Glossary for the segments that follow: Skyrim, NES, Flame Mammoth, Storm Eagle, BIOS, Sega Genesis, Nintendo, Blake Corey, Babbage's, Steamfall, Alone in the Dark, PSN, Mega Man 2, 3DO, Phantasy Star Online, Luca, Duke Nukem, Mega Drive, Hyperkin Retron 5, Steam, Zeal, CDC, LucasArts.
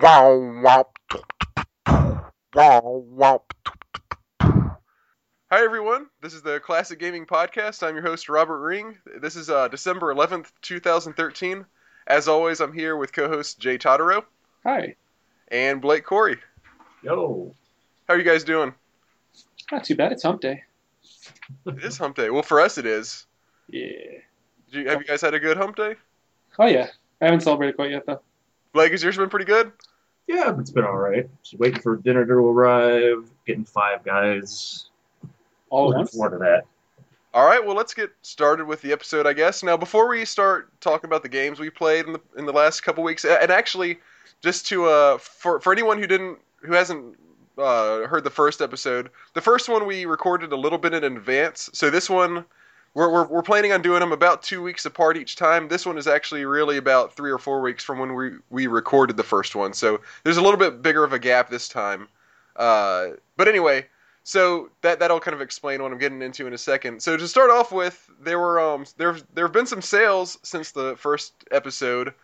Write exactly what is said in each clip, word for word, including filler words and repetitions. Hi everyone, this is the Classic Gaming Podcast. I'm your host, Robert Ring. This is uh, December eleventh, twenty thirteen. As always, I'm here with co-host Jay Totoro. Hi. And Blake Corey. Yo. How are you guys doing? Not too bad. It's hump day. It is hump day. Well, for us it is. Yeah. Did you, have you guys had a good hump day? Oh yeah. I haven't celebrated quite yet though. Blake, has yours been pretty good? Yeah, it's been all right. Just waiting for dinner to arrive, getting Five Guys. All looking forward to that. All right, well, let's get started with the episode, I guess. Now, before we start talking about the games we played in the in the last couple weeks, and actually, just to uh, for for anyone who didn't who hasn't uh, heard the first episode, the first one we recorded a little bit in advance. So this one, we're, we're we're planning on doing them about two weeks apart each time. This one is actually really about three or four weeks from when we, we recorded the first one. So there's a little bit bigger of a gap this time. Uh, but anyway, so that, that'll kind of explain what I'm getting into in a second. So to start off with, there were um there there have been some sales since the first episode.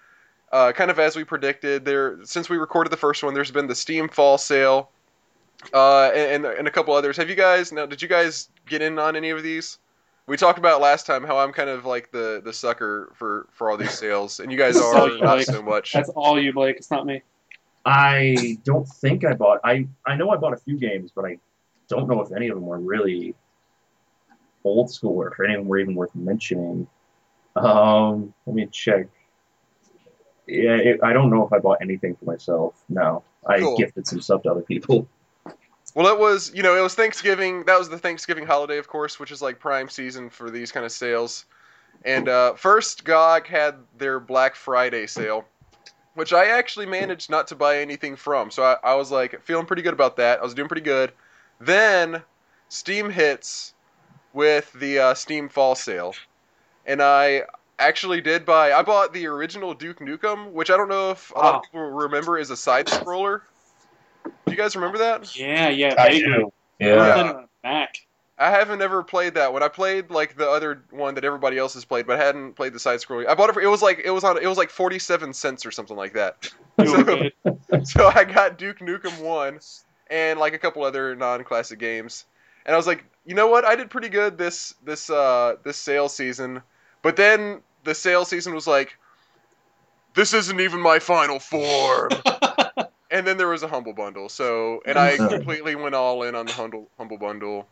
Uh, kind of as we predicted, there since we recorded the first one, there's been the Steamfall sale uh, and, and a couple others. Have you guys, now, did you guys get in on any of these? We talked about last time how I'm kind of like the, the sucker for, for all these sales, and you guys are you, not Blake. so much. That's all you, Blake. It's not me. I don't think I bought. I, I know I bought a few games, but I don't know if any of them were really old school or if any of them were even worth mentioning. Um, let me check. Yeah, it, I don't know if I bought anything for myself. No, I cool. gifted some stuff to other people. Well, it was, you know, it was Thanksgiving. That was the Thanksgiving holiday, of course, which is like prime season for these kind of sales. And uh, first, G O G had their Black Friday sale, which I actually managed not to buy anything from. So I, I was like feeling pretty good about that. I was doing pretty good. Then Steam hits with the uh, Steam Fall sale. And I actually did buy, I bought the original Duke Nukem, which I don't know if wow. a lot of people remember is a side-scroller. Do you guys remember that? Yeah, yeah, I do. Yeah. Back. I haven't ever played that one. I played like the other one that everybody else has played, but I hadn't played the side scrolling. I bought it for, it was like it was on it was like forty-seven cents or something like that. So, so I got Duke Nukem one and like a couple other non-classic games. And I was like, "You know what? I did pretty good this this uh this sale season." But then the sale season was like, "This isn't even my final form." And then there was a Humble Bundle, so and I completely went all in on the Humble Humble Bundle.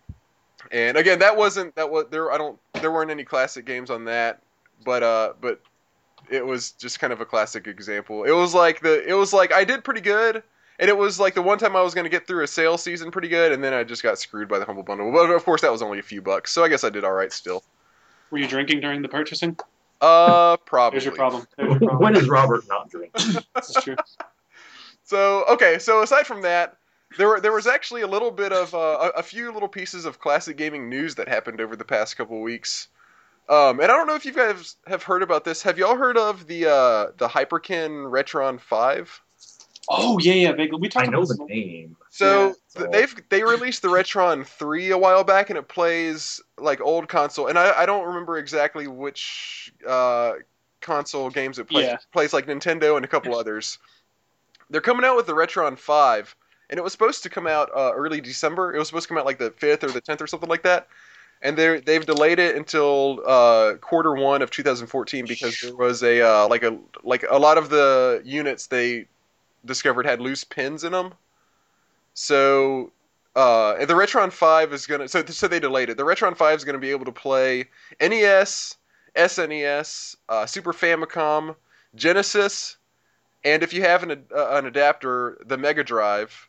And again, that wasn't that was there. I don't there weren't any classic games on that, but uh, but it was just kind of a classic example. It was like the it was like I did pretty good, and it was like the one time I was going to get through a sale season pretty good, and then I just got screwed by the Humble Bundle. But of course, that was only a few bucks, so I guess I did all right still. Were you drinking during the purchasing? Uh, probably. There's your problem. There's your problem. When is Robert not drinking? This is true. So, okay, so aside from that, there were, there was actually a little bit of, uh, a, a few little pieces of classic gaming news that happened over the past couple of weeks. Um, and I don't know if you guys have heard about this. Have y'all heard of the uh, the Hyperkin Retron five? Oh, yeah, yeah. They, we talked I know about the this name. So, yeah, so, they've they released the Retron three a while back, and it plays, like, old console. And I, I don't remember exactly which uh, console games it plays. Yeah. It plays, like, Nintendo and a couple others. They're coming out with the Retron five, and it was supposed to come out uh, early December. It was supposed to come out like the fifth or the tenth or something like that, and they they've delayed it until uh, quarter one of two thousand fourteen because there was a uh, like a like a lot of the units they discovered had loose pins in them. So uh, and the Retron five is gonna so so they delayed it. The Retron five is gonna be able to play N E S, S N E S, uh, Super Famicom, Genesis. And if you have an uh, an adapter, the Mega Drive,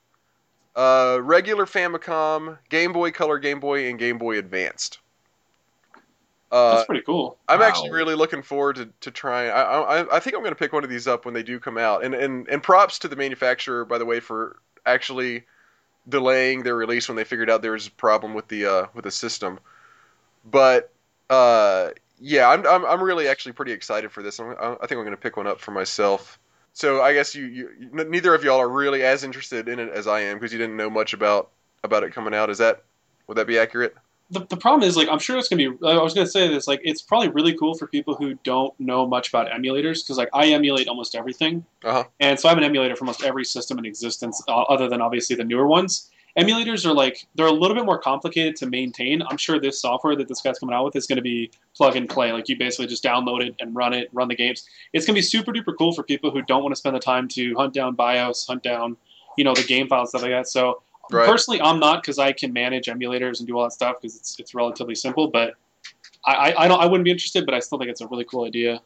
uh, regular Famicom, Game Boy Color, Game Boy, and Game Boy Advanced. Uh, That's pretty cool. I'm wow. actually really looking forward to, to trying. I, I I think I'm going to pick one of these up when they do come out. And, and and props to the manufacturer, by the way, for actually delaying their release when they figured out there was a problem with the uh, with the system. But uh, yeah, I'm, I'm I'm really actually pretty excited for this. I'm, I think I'm going to pick one up for myself. So I guess you, you neither of y'all are really as interested in it as I am because you didn't know much about, about it coming out. Is that would that be accurate? the, the problem is, like, I'm sure it's going to be, I was going to say this, like, it's probably really cool for people who don't know much about emulators, because, like, I emulate almost everything. Uh-huh. And so I have an emulator for almost every system in existence, uh, other than, obviously, the newer ones. Emulators are, like, they're a little bit more complicated to maintain. I'm sure this software that this guy's coming out with is going to be plug and play. Like, you basically just download it and run it, run the games. It's going to be super duper cool for people who don't want to spend the time to hunt down BIOS, hunt down, you know, the game files, stuff like that. So, right. Personally, I'm not, because I can manage emulators and do all that stuff, because it's it's relatively simple. But I, I, I don't I wouldn't be interested, but I still think it's a really cool idea.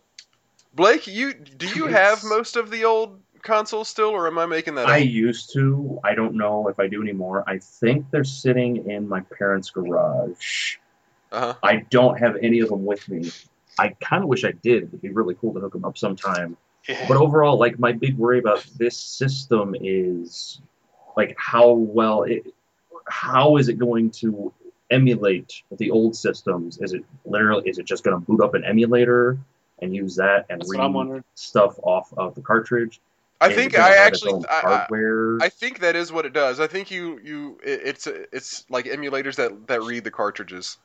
Blake, you do you have most of the old consoles still, or am I making that up? I used to. I don't know if I do anymore. I think they're sitting in my parents' garage. Uh-huh. I don't have any of them with me. I kind of wish I did. It would be really cool to hook them up sometime. Yeah. But overall, like, my big worry about this system is, like, how well it, how is it going to emulate the old systems? Is it literally, is it just going to boot up an emulator and use that and read stuff off of the cartridge? I think I actually, I, I, I think that is what it does. I think you, you, it, it's, it's like emulators that, that read the cartridges.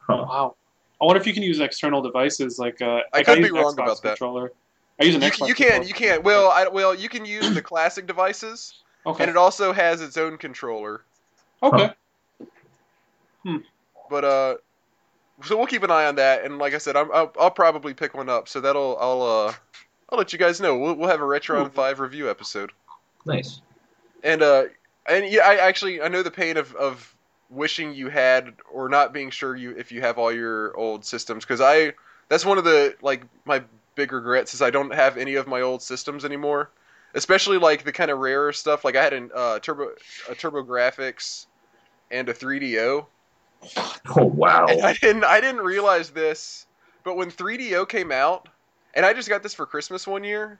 Huh. Wow. I wonder if you can use external devices. Like, uh, I like could I be wrong Xbox about controller. that. I use an you, Xbox you can, you can. Well, I, well, you can use the classic devices. Okay. And it also has its own controller. Okay. Hmm. But uh, so we'll keep an eye on that, and like I said, I'm, I'll, I'll probably pick one up. So that'll I'll uh I'll let you guys know. We'll we'll have a Retron five review episode. Nice. And uh, and yeah, I actually I know the pain of, of wishing you had, or not being sure you if you have all your old systems, because I that's one of the like my big regrets is I don't have any of my old systems anymore. Especially, like, the kind of rarer stuff. Like, I had an, uh, turbo, a TurboGrafx and a three D O. Oh, wow. And I didn't I didn't realize this, but when three D O came out, and I just got this for Christmas one year,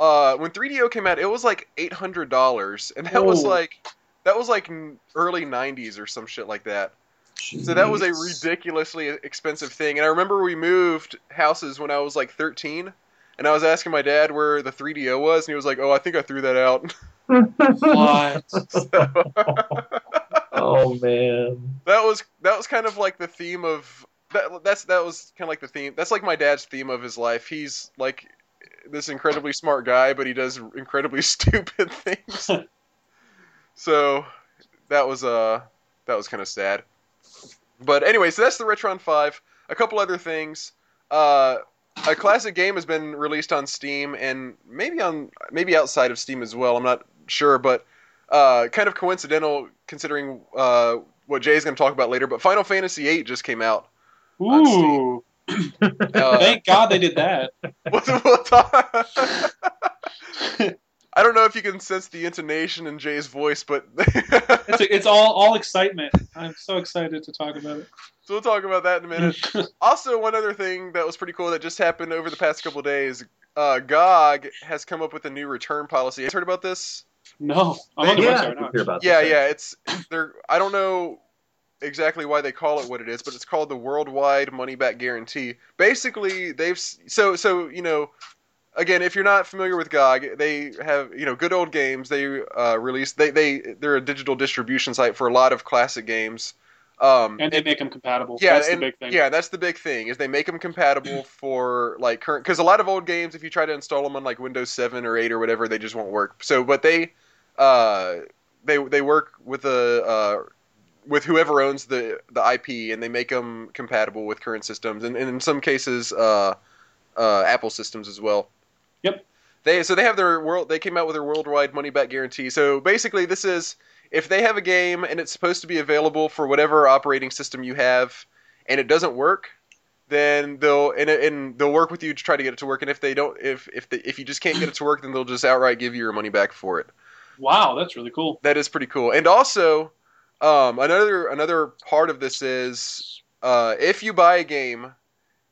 uh, when three D O came out, it was, like, eight hundred dollars. And that Whoa. was, like, that was, like, early nineties or some shit like that. Jeez. So that was a ridiculously expensive thing. And I remember we moved houses when I was, like, thirteen. And I was asking my dad where the three D O was, and he was like, oh, I think I threw that out. What? Oh, man. That was that was kind of like the theme of... That, that's that was kind of like the theme. That's like my dad's theme of his life. He's like this incredibly smart guy, but he does incredibly stupid things. So that was uh that was kind of sad. But anyway, so that's the Retron five. A couple other things. Uh... A classic game has been released on Steam and maybe on maybe outside of Steam as well. I'm not sure, but uh, kind of coincidental considering uh, what Jay's going to talk about later. But Final Fantasy eight just came out. Ooh! uh, Thank God they did that. What, what, I don't know if you can sense the intonation in Jay's voice, but it's, it's all all excitement. I'm so excited to talk about it. So we'll talk about that in a minute. Also, one other thing that was pretty cool that just happened over the past couple of days, uh, G O G has come up with a new return policy. Have you heard about this? No. I'm they, on the yeah, website right now. About yeah, this, yeah. It's, they're, I don't know exactly why they call it what it is, but it's called the Worldwide Money Back Guarantee. Basically, they've... So, so you know, again, if you're not familiar with G O G, they have, you know, good old games. They uh, release... They, they, they're a digital distribution site for a lot of classic games. Um, and they make them compatible. Yeah, that's and, the big thing. Yeah, that's the big thing, is they make them compatible for, like, current... Because a lot of old games, if you try to install them on, like, Windows seven or eight or whatever, they just won't work. So, but they uh, they they work with a, uh, with whoever owns the, the I P, and they make them compatible with current systems, and, and in some cases, uh, uh, Apple systems as well. Yep. They So they have their world. They came out with their worldwide money-back guarantee. So, basically, this is... If they have a game and it's supposed to be available for whatever operating system you have, and it doesn't work, then they'll and, and they'll work with you to try to get it to work. And if they don't, if if the, if you just can't get it to work, then they'll just outright give you your money back for it. Wow, that's really cool. That is pretty cool. And also, um, another another part of this is uh, if you buy a game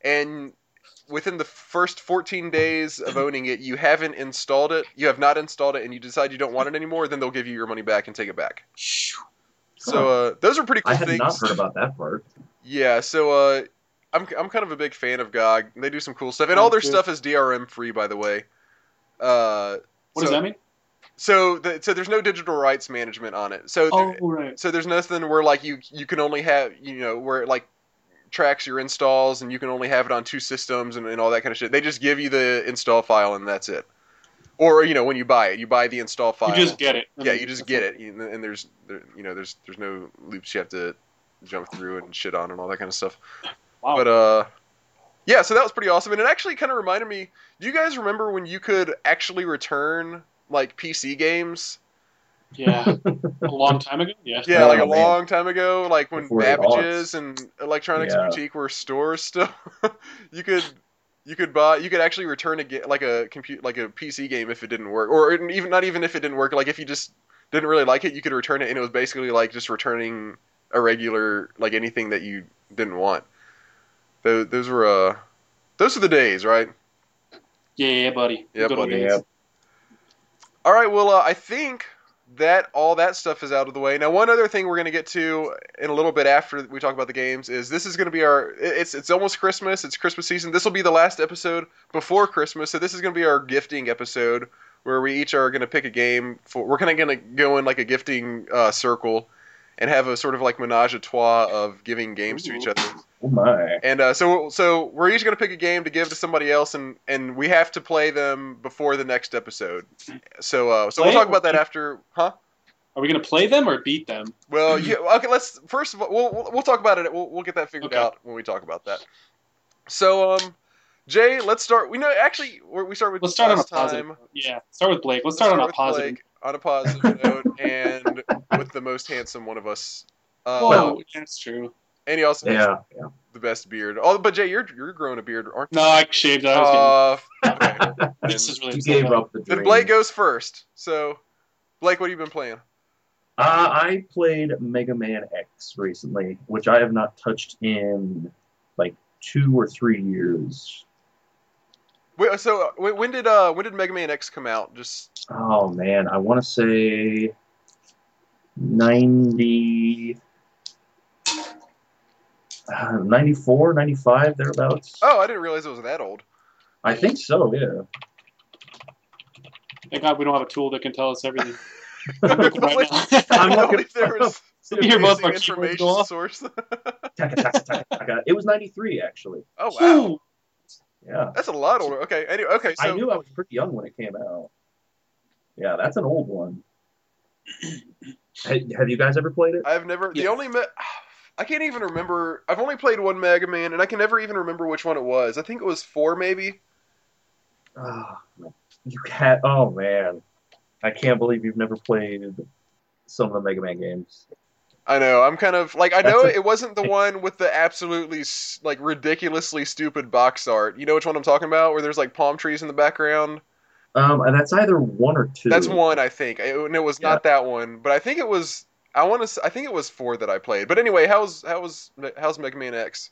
and within the first fourteen days of owning it, you haven't installed it, you have not installed it, and you decide you don't want it anymore, then they'll give you your money back and take it back. Cool. So uh, those are pretty cool I things. I have not heard about that part. Yeah, so uh, I'm I'm kind of a big fan of G O G. They do some cool stuff. And all their stuff is D R M free, by the way. Uh, what so, does that mean? So, the, so there's no digital rights management on it. So, oh, right. So there's nothing where like you you can only have, you know, where it like tracks your installs and you can only have it on two systems and, and all that kind of shit. They just give you the install file and that's it. Or, you know, when you buy it, you buy the install file. You just get it. I yeah, mean, you just get it. it. And there's, there, you know, there's there's no loops you have to jump through and shit on and all that kind of stuff. Wow. But uh, yeah, so that was pretty awesome. And it actually kind of reminded me. Do you guys remember when you could actually return like P C games? Yeah, a long time ago. Yeah, yeah, like a long time ago, like when Babbage's and Electronics yeah. Boutique were stores still. you could. You could buy. You could actually return a like a compute like a P C game if it didn't work, or even not even if it didn't work. Like if you just didn't really like it, you could return it, and it was basically like just returning a regular like anything that you didn't want. Those, those were uh, those are the days, right? Yeah, buddy. Yeah, good buddy. Yeah. All right. Well, uh, I think that all that stuff is out of the way. Now, one other thing we're gonna get to in a little bit after we talk about the games is this is gonna be our. It's it's almost Christmas. It's Christmas season. This will be the last episode before Christmas. So this is gonna be our gifting episode where we each are gonna pick a game for. We're kind of gonna go in like a gifting uh, circle and have a sort of like menage a trois of giving games Ooh. to each other. Oh my! And uh, so so we're each gonna pick a game to give to somebody else, and, and we have to play them before the next episode. So uh, so play we'll talk about that after, huh? Are we gonna play them or beat them? Well, yeah. Okay. Let's first of all we'll we'll talk about it. We'll we'll get that figured okay. out when we talk about that. So um, Jay, let's start. We know actually we're, we start with let's start on a positive. Time. Yeah, start with Blake. Let's start, start on a positive. Blake. On a positive note, and with the most handsome one of us. Uh, Whoa, that's true. And he also yeah, has yeah. the best beard. Oh, but Jay, you're you're growing a beard, aren't you? No, I shaved. I was uh, okay. This is really gave up the dream. Then Blake goes first. So, Blake, what have you been playing? Uh, I played Mega Man X recently, which I have not touched in like two or three years. Wait, so when did uh, when did Mega Man X come out? Just oh man, I want to say ninety, uh, ninety-four, ninety-five, thereabouts. Oh, I didn't realize it was that old. I think so. Yeah. Thank God we don't have a tool that can tell us everything. I'm looking right now. I'm looking there was your most information source. It was ninety-three, actually. Oh wow. Whew. Yeah, that's a lot older. Okay, anyway, okay. So I knew I was pretty young when it came out. Yeah, that's an old one. Have you guys ever played it? I've never. Yeah. The only me- I can't even remember. I've only played one Mega Man, and I can never even remember which one it was. I think it was four, maybe. Oh, you can't. Oh man, I can't believe you've never played some of the Mega Man games. I know. I'm kind of like I That's know a, it wasn't the one with the absolutely like ridiculously stupid box art. You know which one I'm talking about, where there's like palm trees in the background. Um, and that's either one or two. That's one, I think, it, and it was yeah. not that one. But I think it was. I want to. I think it was four that I played. But anyway, how's how's how's Mega Man X?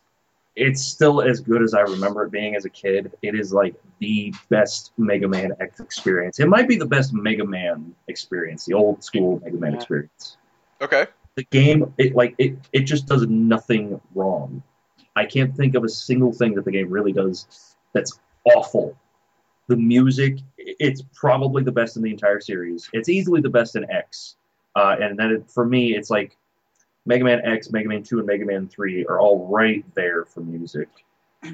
It's still as good as I remember it being as a kid. It is like the best Mega Man X experience. It might be the best Mega Man experience, the old school Mega Man yeah. experience. Okay. The game, it like it, it just does nothing wrong. I can't think of a single thing that the game really does that's awful. The music, it's probably the best in the entire series. It's easily the best in X. Uh, and then it, for me, it's like Mega Man X, Mega Man two, and Mega Man three are all right there for music.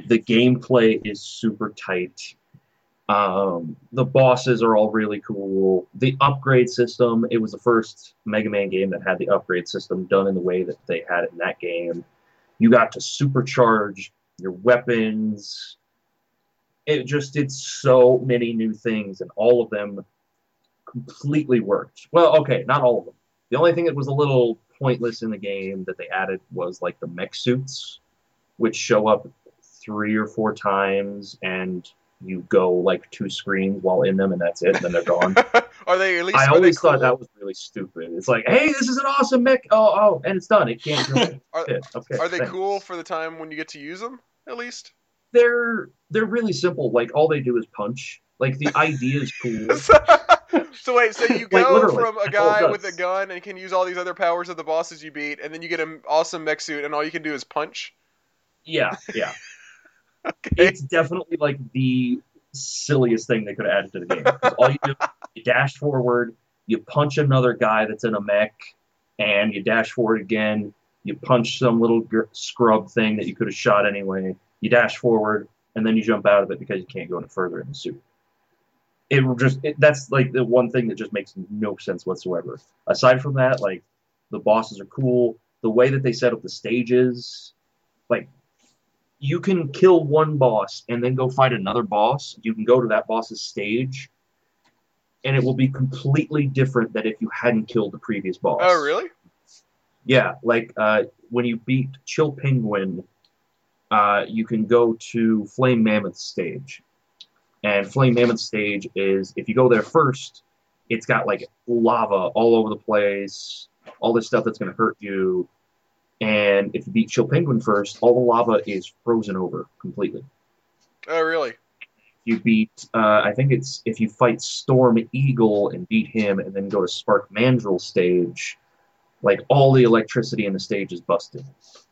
The gameplay is super tight. Um, the bosses are all really cool. The upgrade system, it was the first Mega Man game that had the upgrade system done in the way that they had it in that game. You got to supercharge your weapons. It just did so many new things, and all of them completely worked. Well, okay, not all of them. The only thing that was a little pointless in the game that they added was like the mech suits, which show up three or four times, and you go like two screens while in them, and that's it, and then they're gone. Are they at least? I always thought cool? that was really stupid. It's like, hey, this is an awesome mech. Oh, oh, and it's done. It can't. Really are okay, are they thanks. cool for the time when you get to use them? At least they're they're really simple. Like all they do is punch. Like the idea is cool. So wait, so you go like, from a guy with a gun and can use all these other powers of the bosses you beat, and then you get an awesome mech suit, and all you can do is punch. Yeah. Yeah. Okay. It's definitely like the silliest thing they could have added to the game. All you do is you dash forward, you punch another guy that's in a mech, and you dash forward again, you punch some little gr- scrub thing that you could have shot anyway, you dash forward, and then you jump out of it because you can't go any further in the suit. It just it, that's like the one thing that just makes no sense whatsoever. Aside from that, like, the bosses are cool. The way that they set up the stages, like, you can kill one boss and then go fight another boss. You can go to that boss's stage, and it will be completely different than if you hadn't killed the previous boss. Oh, really? Yeah, like, uh, when you beat Chill Penguin, uh, you can go to Flame Mammoth stage. And Flame Mammoth stage is, if you go there first, it's got, like, lava all over the place, all this stuff that's going to hurt you. And if you beat Chill Penguin first, all the lava is frozen over completely. Oh, really? You beat, uh, I think it's, if you fight Storm Eagle and beat him and then go to Spark Mandrill stage, like, all the electricity in the stage is busted.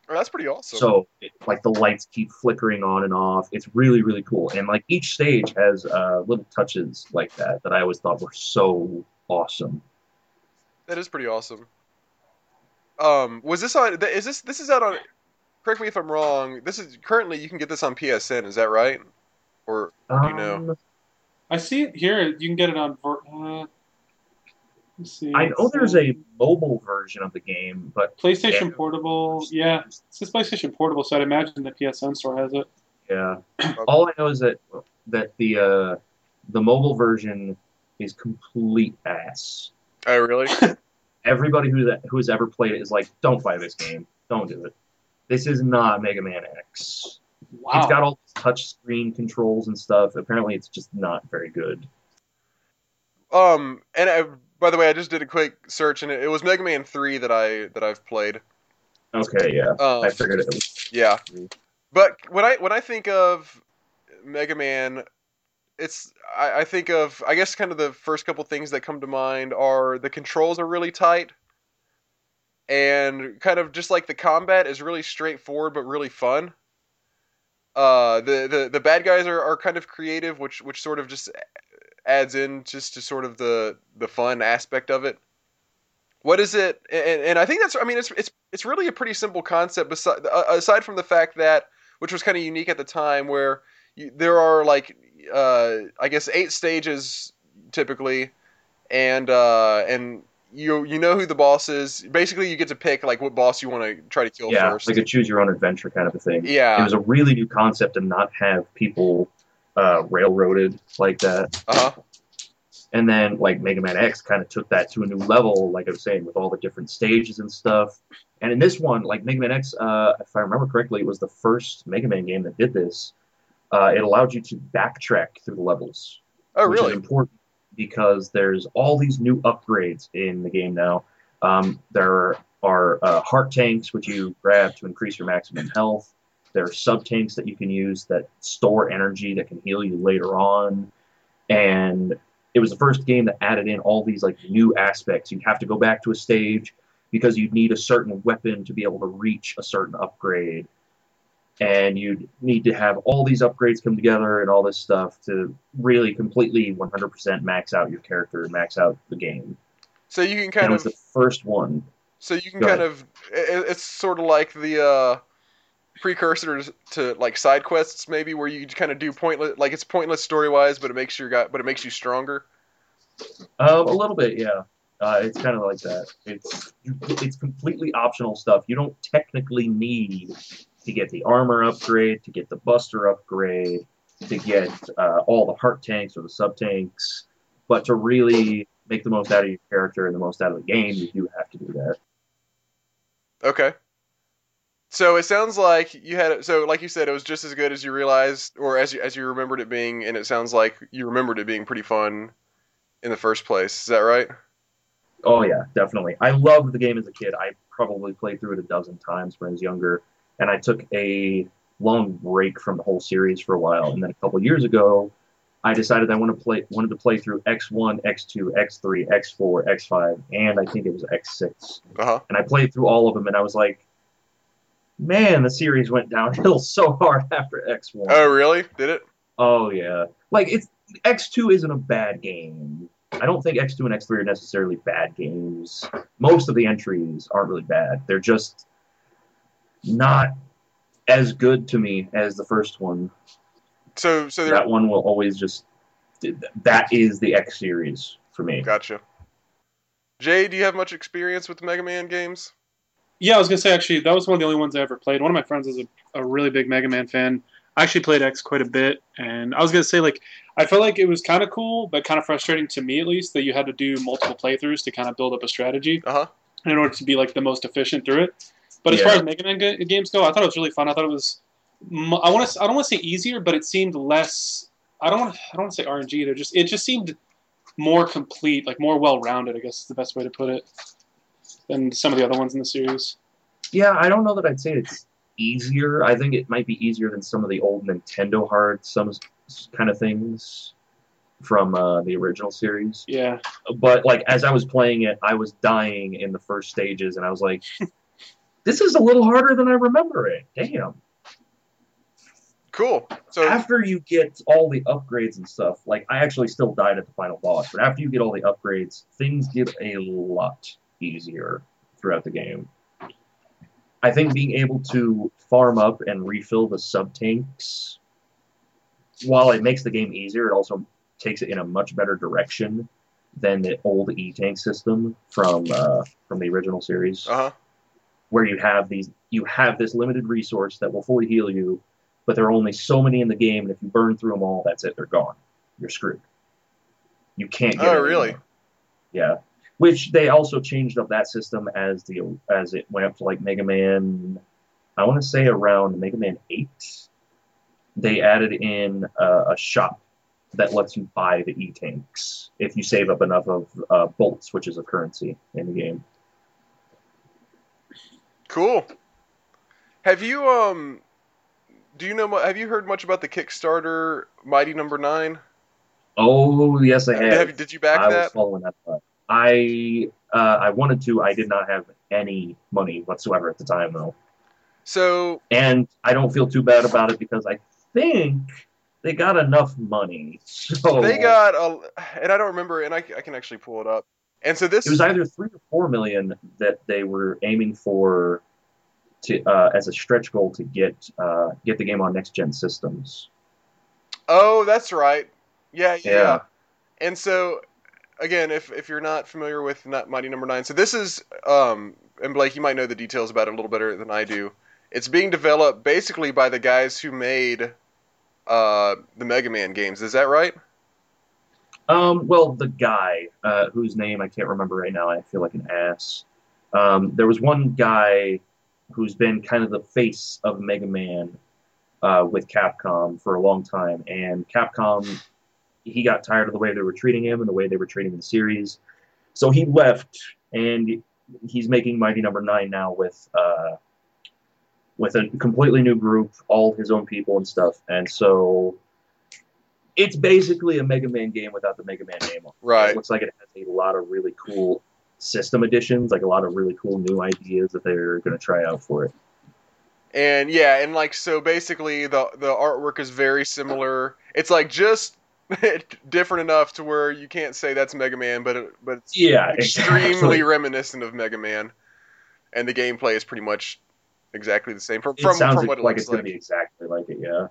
Oh, that's pretty awesome. So, it, like, the lights keep flickering on and off. It's really, really cool. And, like, each stage has uh, little touches like that that I always thought were so awesome. That is pretty awesome. Um, was this on, is this, this is out on, correct me if I'm wrong, this is, currently you can get this on P S N, is that right? Or, um, do you know? I see it here, you can get it on, uh, let's see. I know there's a mobile version of the game, but. PlayStation Portable, yeah, it's just PlayStation Portable, so I'd imagine the P S N store has it. Yeah. All I know is that, that the, uh, the mobile version is complete ass. Oh, really? Everybody who that, who has ever played it is like, don't buy this game. Don't do it. This is not Mega Man X. Wow. It's got all these touch screen controls and stuff. Apparently, it's just not very good. Um, and I, by the way, I just did a quick search, and it, it was Mega Man three that I that I've played. Okay, yeah, um, I figured it. Was yeah, but when I when I think of Mega Man. It's, I, I think of, I guess kind of the first couple things that come to mind are the controls are really tight, and kind of just like the combat is really straightforward but really fun. Uh, the, the, the bad guys are, are kind of creative, which which sort of just adds in just to sort of the, the fun aspect of it. What is it? And, and I think that's, I mean, it's it's it's really a pretty simple concept, besides, aside from the fact that, which was kind of unique at the time, where you, there are like... Uh, I guess eight stages typically, and uh, and you you know who the boss is. Basically, you get to pick like what boss you want to try to kill yeah, first. Yeah, like a choose your own adventure kind of a thing. Yeah, it was a really new concept to not have people uh, railroaded like that. Uh huh. And then like Mega Man X kind of took that to a new level, like I was saying, with all the different stages and stuff. And in this one, like Mega Man X, uh, if I remember correctly, was the first Mega Man game that did this. Uh, it allowed you to backtrack through the levels. Oh, really? Which is important because there's all these new upgrades in the game now. Um, there are uh, heart tanks, which you grab to increase your maximum health. There are sub-tanks that you can use that store energy that can heal you later on. And it was the first game that added in all these like new aspects. You'd have to go back to a stage because you'd need a certain weapon to be able to reach a certain upgrade. And you need to have all these upgrades come together and all this stuff to really completely one hundred percent max out your character and max out the game. So you can kind and of... That was the first one. So you can Go kind ahead. of... It's sort of like the uh, precursors to like side quests maybe where you kind of do pointless... Like it's pointless story-wise, but it makes your guy, but it makes you stronger. Um, a little bit, yeah. Uh, it's kind of like that. It's It's completely optional stuff. You don't technically need... to get the armor upgrade, to get the buster upgrade, to get uh, all the heart tanks or the sub-tanks, but to really make the most out of your character and the most out of the game, you do have to do that. Okay. So it sounds like you had, so like you said, it was just as good as you realized, or as you, as you remembered it being, and it sounds like you remembered it being pretty fun in the first place. Is that right? Oh yeah, definitely. I loved the game as a kid. I probably played through it a dozen times when I was younger. And I took a long break from the whole series for a while. And then a couple years ago, I decided I want to play, wanted to play through X one, X two, X three, X four, X five, and I think it was X six. Uh-huh. And I played through all of them, and I was like, man, the series went downhill so hard after X one. Oh, really? Did it? Oh, yeah. like, it's X two isn't a bad game. I don't think X two and X three are necessarily bad games. Most of the entries aren't really bad. They're just not as good to me as the first one. So, so that one will always just... That is the X series for me. Gotcha. Jay, do you have much experience with the Mega Man games? Yeah, I was going to say, actually, that was one of the only ones I ever played. One of my friends is a, a really big Mega Man fan. I actually played X quite a bit, and I was going to say, like, I felt like it was kind of cool, but kind of frustrating to me, at least, that you had to do multiple playthroughs to kind of build up a strategy uh-huh. in order to be, like, the most efficient through it. But yeah. as far as Mega Man ga- games go, I thought it was really fun. I thought it was, I want to, I don't want to say easier, but it seemed less, I don't want to, I don't want to say R N G either. Just, it just seemed more complete, like, more well-rounded, I guess is the best way to put it, than some of the other ones in the series. Yeah, I don't know that I'd say it's easier. I think it might be easier than some of the old Nintendo hard, some kind of things from uh, the original series. Yeah. But, like, as I was playing it, I was dying in the first stages, and I was like, this is a little harder than I remember it. Damn. Cool. So after you get all the upgrades and stuff, like, I actually still died at the final boss, but after you get all the upgrades, things get a lot easier throughout the game. I think being able to farm up and refill the sub-tanks, while it makes the game easier, it also takes it in a much better direction than the old E-Tank system from uh, from the original series, uh-huh. where you have these, you have this limited resource that will fully heal you, but there are only so many in the game, and if you burn through them all, that's it, they're gone. You're screwed. You can't get Oh, really? Anymore. Yeah. Which they also changed up that system as the as it went up to, like, Mega Man, I want to say around Mega Man eight, they added in uh, a shop that lets you buy the E-Tanks if you save up enough of uh, bolts, which is a currency in the game. Cool. Have you um, do you know have you heard much about the Kickstarter Mighty Number Nine? Oh yes, I have. have did you back I that? I was following that up. I uh, I wanted to. I did not have any money whatsoever at the time, though. So and I don't feel too bad about it because I think they got enough money. So they got a, and I don't remember, and I, I can actually pull it up. And so this it was either three or four million that they were aiming for to uh, as a stretch goal to get uh, get the game on next gen systems. Oh, that's right. Yeah, yeah. yeah. And so. Again, if if you're not familiar with Mighty Number Nine, so this is, um, and Blake, you might know the details about it a little better than I do. It's being developed basically by the guys who made uh, the Mega Man games. Is that right? Um, well, the guy uh, whose name I can't remember right now. I feel like an ass. Um, there was one guy who's been kind of the face of Mega Man uh, with Capcom for a long time, and Capcom. He got tired of the way they were treating him and the way they were treating the series. So he left, and he's making Mighty Number Nine now with uh, with a completely new group, all his own people and stuff. And so it's basically a Mega Man game without the Mega Man name on it. Right. It looks like it has a lot of really cool system additions, like a lot of really cool new ideas that they're going to try out for it. And, yeah, and, like, so basically the the artwork is very similar. It's, like, just... different enough to where you can't say that's Mega Man, but it, but it's yeah, extremely exactly. reminiscent of Mega Man, and the gameplay is pretty much exactly the same. From, it from, sounds from what like it it's like. Gonna be exactly like it, yeah.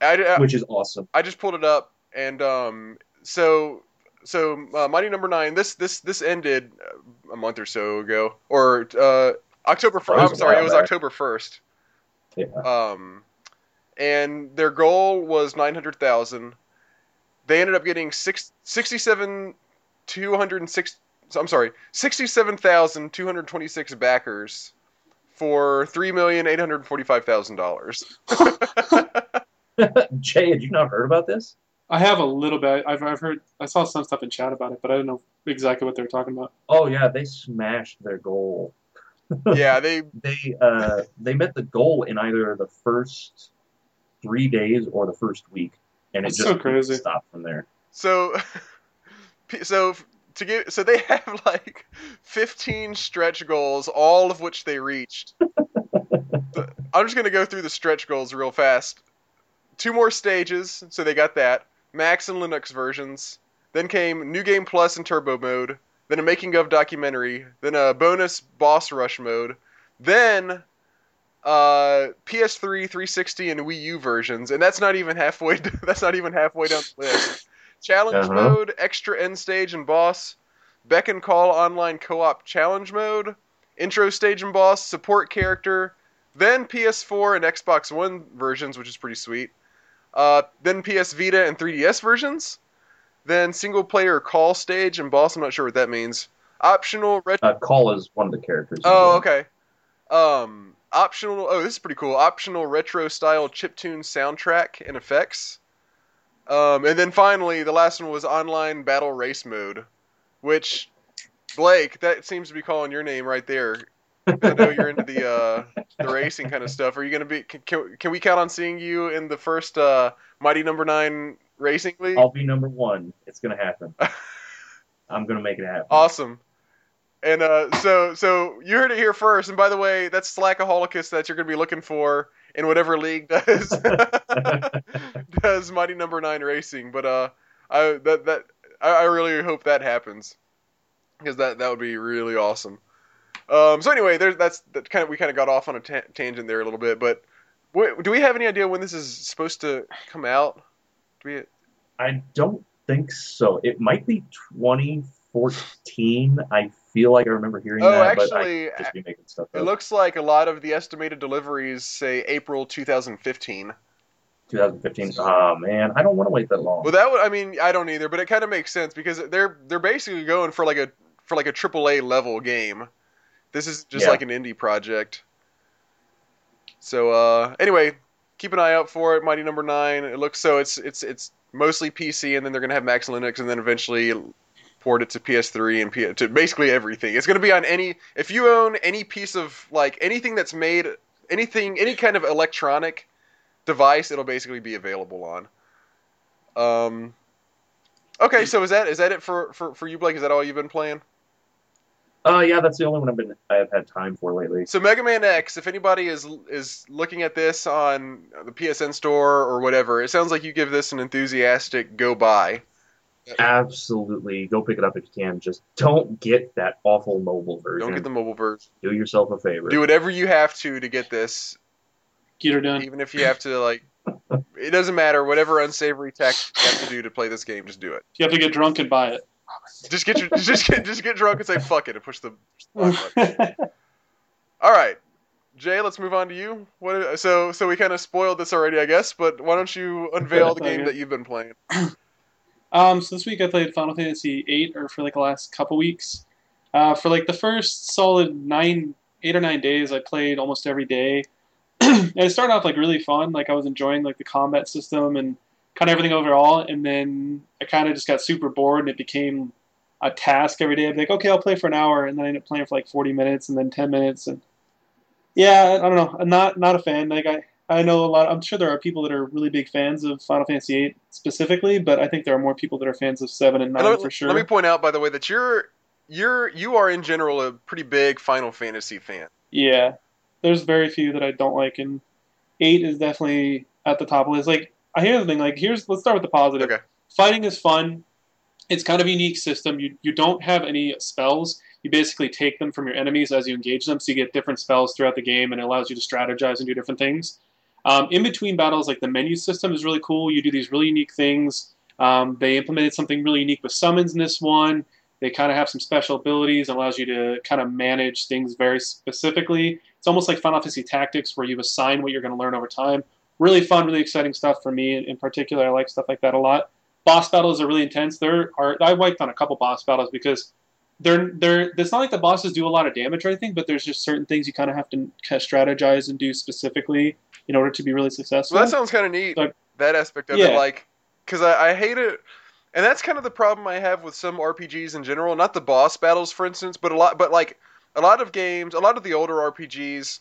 I, I, Which is awesome. I just pulled it up, and um, so so uh, Mighty Number Nine. This this this ended a month or so ago, or uh, October. Oh, I'm sorry, it was back. October first. Yeah. Um, and their goal was nine hundred thousand. They ended up getting six, sixty-seven thousand two hundred six. I'm sorry, sixty-seven thousand two hundred twenty-six backers for three million eight hundred forty-five thousand dollars. Jay, had you not heard about this? I have a little bit. I've I've heard. I saw some stuff in chat about it, but I don't know exactly what they were talking about. Oh yeah, they smashed their goal. yeah, they they uh they met the goal in either the first three days or the first week. And it That's just so crazy. Stopped from there. So, so to give, so they have like fifteen stretch goals, all of which they reached. I'm just gonna go through the stretch goals real fast. Two more stages, so they got that. Max and Linux versions. Then came New Game Plus and Turbo Mode. Then a Making of documentary. Then a bonus Boss Rush mode. Then uh, P S three, three sixty, and Wii U versions. And that's not even halfway. That's not even halfway down the list. Challenge uh-huh. mode, extra end stage and boss. Beck and Call online co-op challenge mode. Intro stage and boss, support character, then P S four and Xbox One versions, which is pretty sweet. Uh, then P S Vita and three D S versions. Then single player call stage and boss. I'm not sure what that means. Optional ret- uh, Call is one of the characters. Oh, okay. Um, optional. Oh, this is pretty cool. Optional retro style chiptune soundtrack and effects. Um, and then finally, the last one was online battle race mode, which. Blake, that seems to be calling your name right there. I know you're into the uh, the racing kind of stuff. Are you going to be? Can, can we count on seeing you in the first uh, Mighty Number Nine Racing League? I'll be number one. It's going to happen. I'm going to make it happen. Awesome. And uh, so so you heard it here first. And by the way, that's Slackaholicus that you're going to be looking for in whatever league does does Mighty Number Nine Racing. But uh, I that that I, I really hope that happens. Because that, that would be really awesome. Um, so anyway, there's that's that kind of we kind of got off on a ta- tangent there a little bit. But wait, do we have any idea when this is supposed to come out? Do we? I don't think so. It might be twenty fourteen. I feel like I remember hearing oh, that. Actually, but I could just be making stuff up. It looks like a lot of the estimated deliveries say April twenty fifteen. twenty fifteen. Oh, man, I don't want to wait that long. Well, that would. I mean, I don't either. But it kind of makes sense because they're they're basically going for like a. For like a triple A level game. This is just yeah. like an indie project. So uh, anyway, keep an eye out for it. Mighty Number Nine. It looks so it's it's it's mostly P C, and then they're gonna have Max Linux, and then eventually port it to P S three and P- to basically everything. It's gonna be on any if you own any piece of like anything that's made anything any kind of electronic device, it'll basically be available on. Um. Okay, so is that is that it for for for you, Blake? Is that all you've been playing? Uh, yeah, that's the only one I've been I've had time for lately. So Mega Man X, if anybody is is looking at this on the P S N store or whatever, it sounds like you give this an enthusiastic go buy. Absolutely, go pick it up if you can. Just don't get that awful mobile version. Don't get the mobile version. Do yourself a favor. Do whatever you have to to get this. Get her done. Even if you have to like. It doesn't matter. Whatever unsavory tax you have to do to play this game, just do it. You have to get drunk and buy it. Just get your, just get, just get drunk and say fuck it and push the. All right, Jay. Let's move on to you. What? So, so we kind of spoiled this already, I guess. But why don't you unveil the game that you've been playing? Um. So this week I played Final Fantasy eight, or for like the last couple weeks. Uh, for like the first solid nine, eight or nine days, I played almost every day. And it started off like really fun, like I was enjoying like the combat system and kind of everything overall, and then I kind of just got super bored, and it became a task every day. I'd be like, okay, I'll play for an hour, and then I ended up playing for like forty minutes, and then ten minutes, and yeah, I don't know, I'm not not a fan. Like I, I know a lot. I'm sure there are people that are really big fans of Final Fantasy eight specifically, but I think there are more people that are fans of seven and nine and let, for sure. Let me point out, by the way, that you're you're you are in general a pretty big Final Fantasy fan. Yeah. There's very few that I don't like, and eight is definitely at the top of the list. Like, I hear the thing, like, here's, let's start with the positive. Okay. Fighting is fun. It's kind of a unique system. You you don't have any spells. You basically take them from your enemies as you engage them, so you get different spells throughout the game, and it allows you to strategize and do different things. Um, in between battles, like, the menu system is really cool. You do these really unique things. Um, they implemented something really unique with summons in this one. They kind of have some special abilities that allows you to kind of manage things very specifically. It's almost like Final Fantasy Tactics where you assign what you're going to learn over time. Really fun, really exciting stuff for me in particular. I like stuff like that a lot. Boss battles are really intense. There are I wiped on a couple boss battles because they're they're it's not like the bosses do a lot of damage or anything, but there's just certain things you kind of have to kind of strategize and do specifically in order to be really successful. Well, that sounds kind of neat, so, that aspect of yeah. it. Like, because I, I hate it. And that's kind of the problem I have with some R P Gs in general. Not the boss battles, for instance, but a lot, but like a lot of games, a lot of the older R P Gs,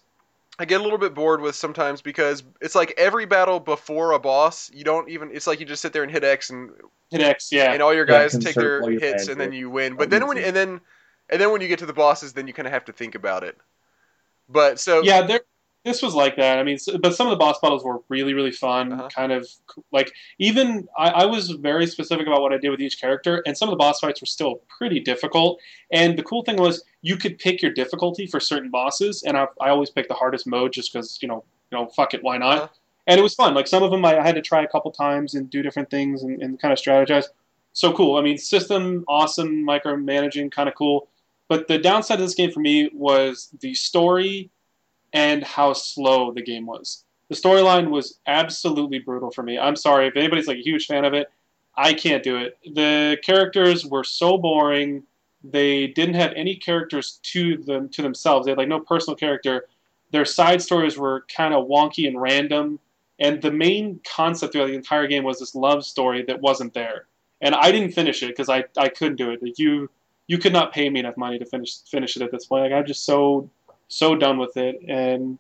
I get a little bit bored with sometimes because it's like every battle before a boss, you don't even. It's like you just sit there and hit X and hit X, yeah, and all your guys yeah, take their hits and then you win. But then when and then and then when you get to the bosses, then you kind of have to think about it. But so yeah, there This was like that. I mean, but some of the boss battles were really, really fun. Uh-huh. Kind of like, even I, I was very specific about what I did with each character, and some of the boss fights were still pretty difficult. And the cool thing was you could pick your difficulty for certain bosses, and I, I always picked the hardest mode just because, you know, you know, fuck it, why not? Uh-huh. And it was fun. Like, some of them I, I had to try a couple times and do different things and, and kind of strategize. So cool. I mean, system awesome, micromanaging kind of cool. But the downside of this game for me was the story and how slow the game was. The storyline was absolutely brutal for me. I'm sorry if anybody's like a huge fan of it. I can't do it. The characters were so boring. They didn't have any characters to them to themselves. They had like no personal character. Their side stories were kind of wonky and random. And the main concept throughout the entire game was this love story that wasn't there. And I didn't finish it because I, I couldn't do it. Like, you you could not pay me enough money to finish finish it at this point. Like, I'm just so so done with it. And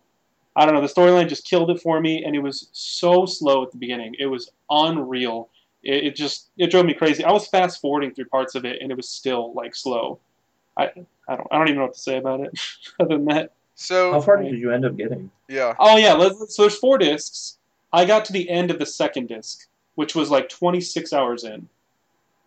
I don't know, the storyline just killed it for me, and it was so slow at the beginning. It was unreal. It, it just it drove me crazy. I was fast forwarding through parts of it, and it was still like slow. I I don't I don't even know what to say about it other than that. So how far did you end up getting? Yeah. Oh yeah. Let's, so there's four discs. I got to the end of the second disc, which was like twenty-six hours in.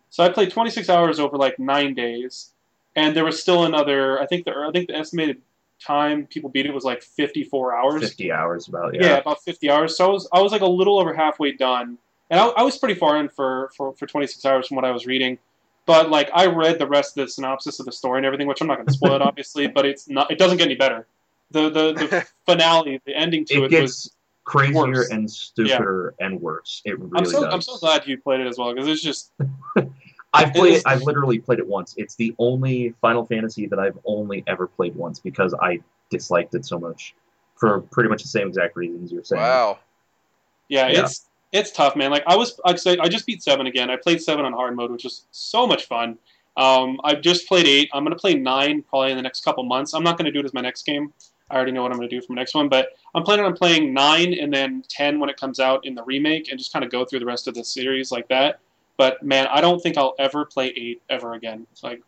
So I played twenty-six hours over like nine days, and there was still another. I think the I think the estimated time people beat it was like fifty-four hours. fifty hours, about yeah. Yeah, about fifty hours. So I was I was like a little over halfway done, and I, I was pretty far in for, for for twenty-six hours from what I was reading. But like, I read the rest of the synopsis of the story and everything, which I'm not going to spoil it, obviously. But it's not. It doesn't get any better. The the, the finale, the ending to it, it gets was crazier worse. and stupider yeah. and worse. It really I'm so, does. I'm so glad you played it as well, because it's just. I've played. I've literally played it once. It's the only Final Fantasy that I've only ever played once because I disliked it so much, for pretty much the same exact reasons you're saying. Wow. Yeah, yeah. it's it's tough, man. Like I was, I I just beat seven again. I played seven on hard mode, which was so much fun. Um, I've just played eight. I'm gonna play nine probably in the next couple months. I'm not gonna do it as my next game. I already know what I'm gonna do for my next one, but I'm planning on playing nine and then ten when it comes out in the remake, and just kind of go through the rest of the series like that. But, man, I don't think I'll ever play eight ever again. Like,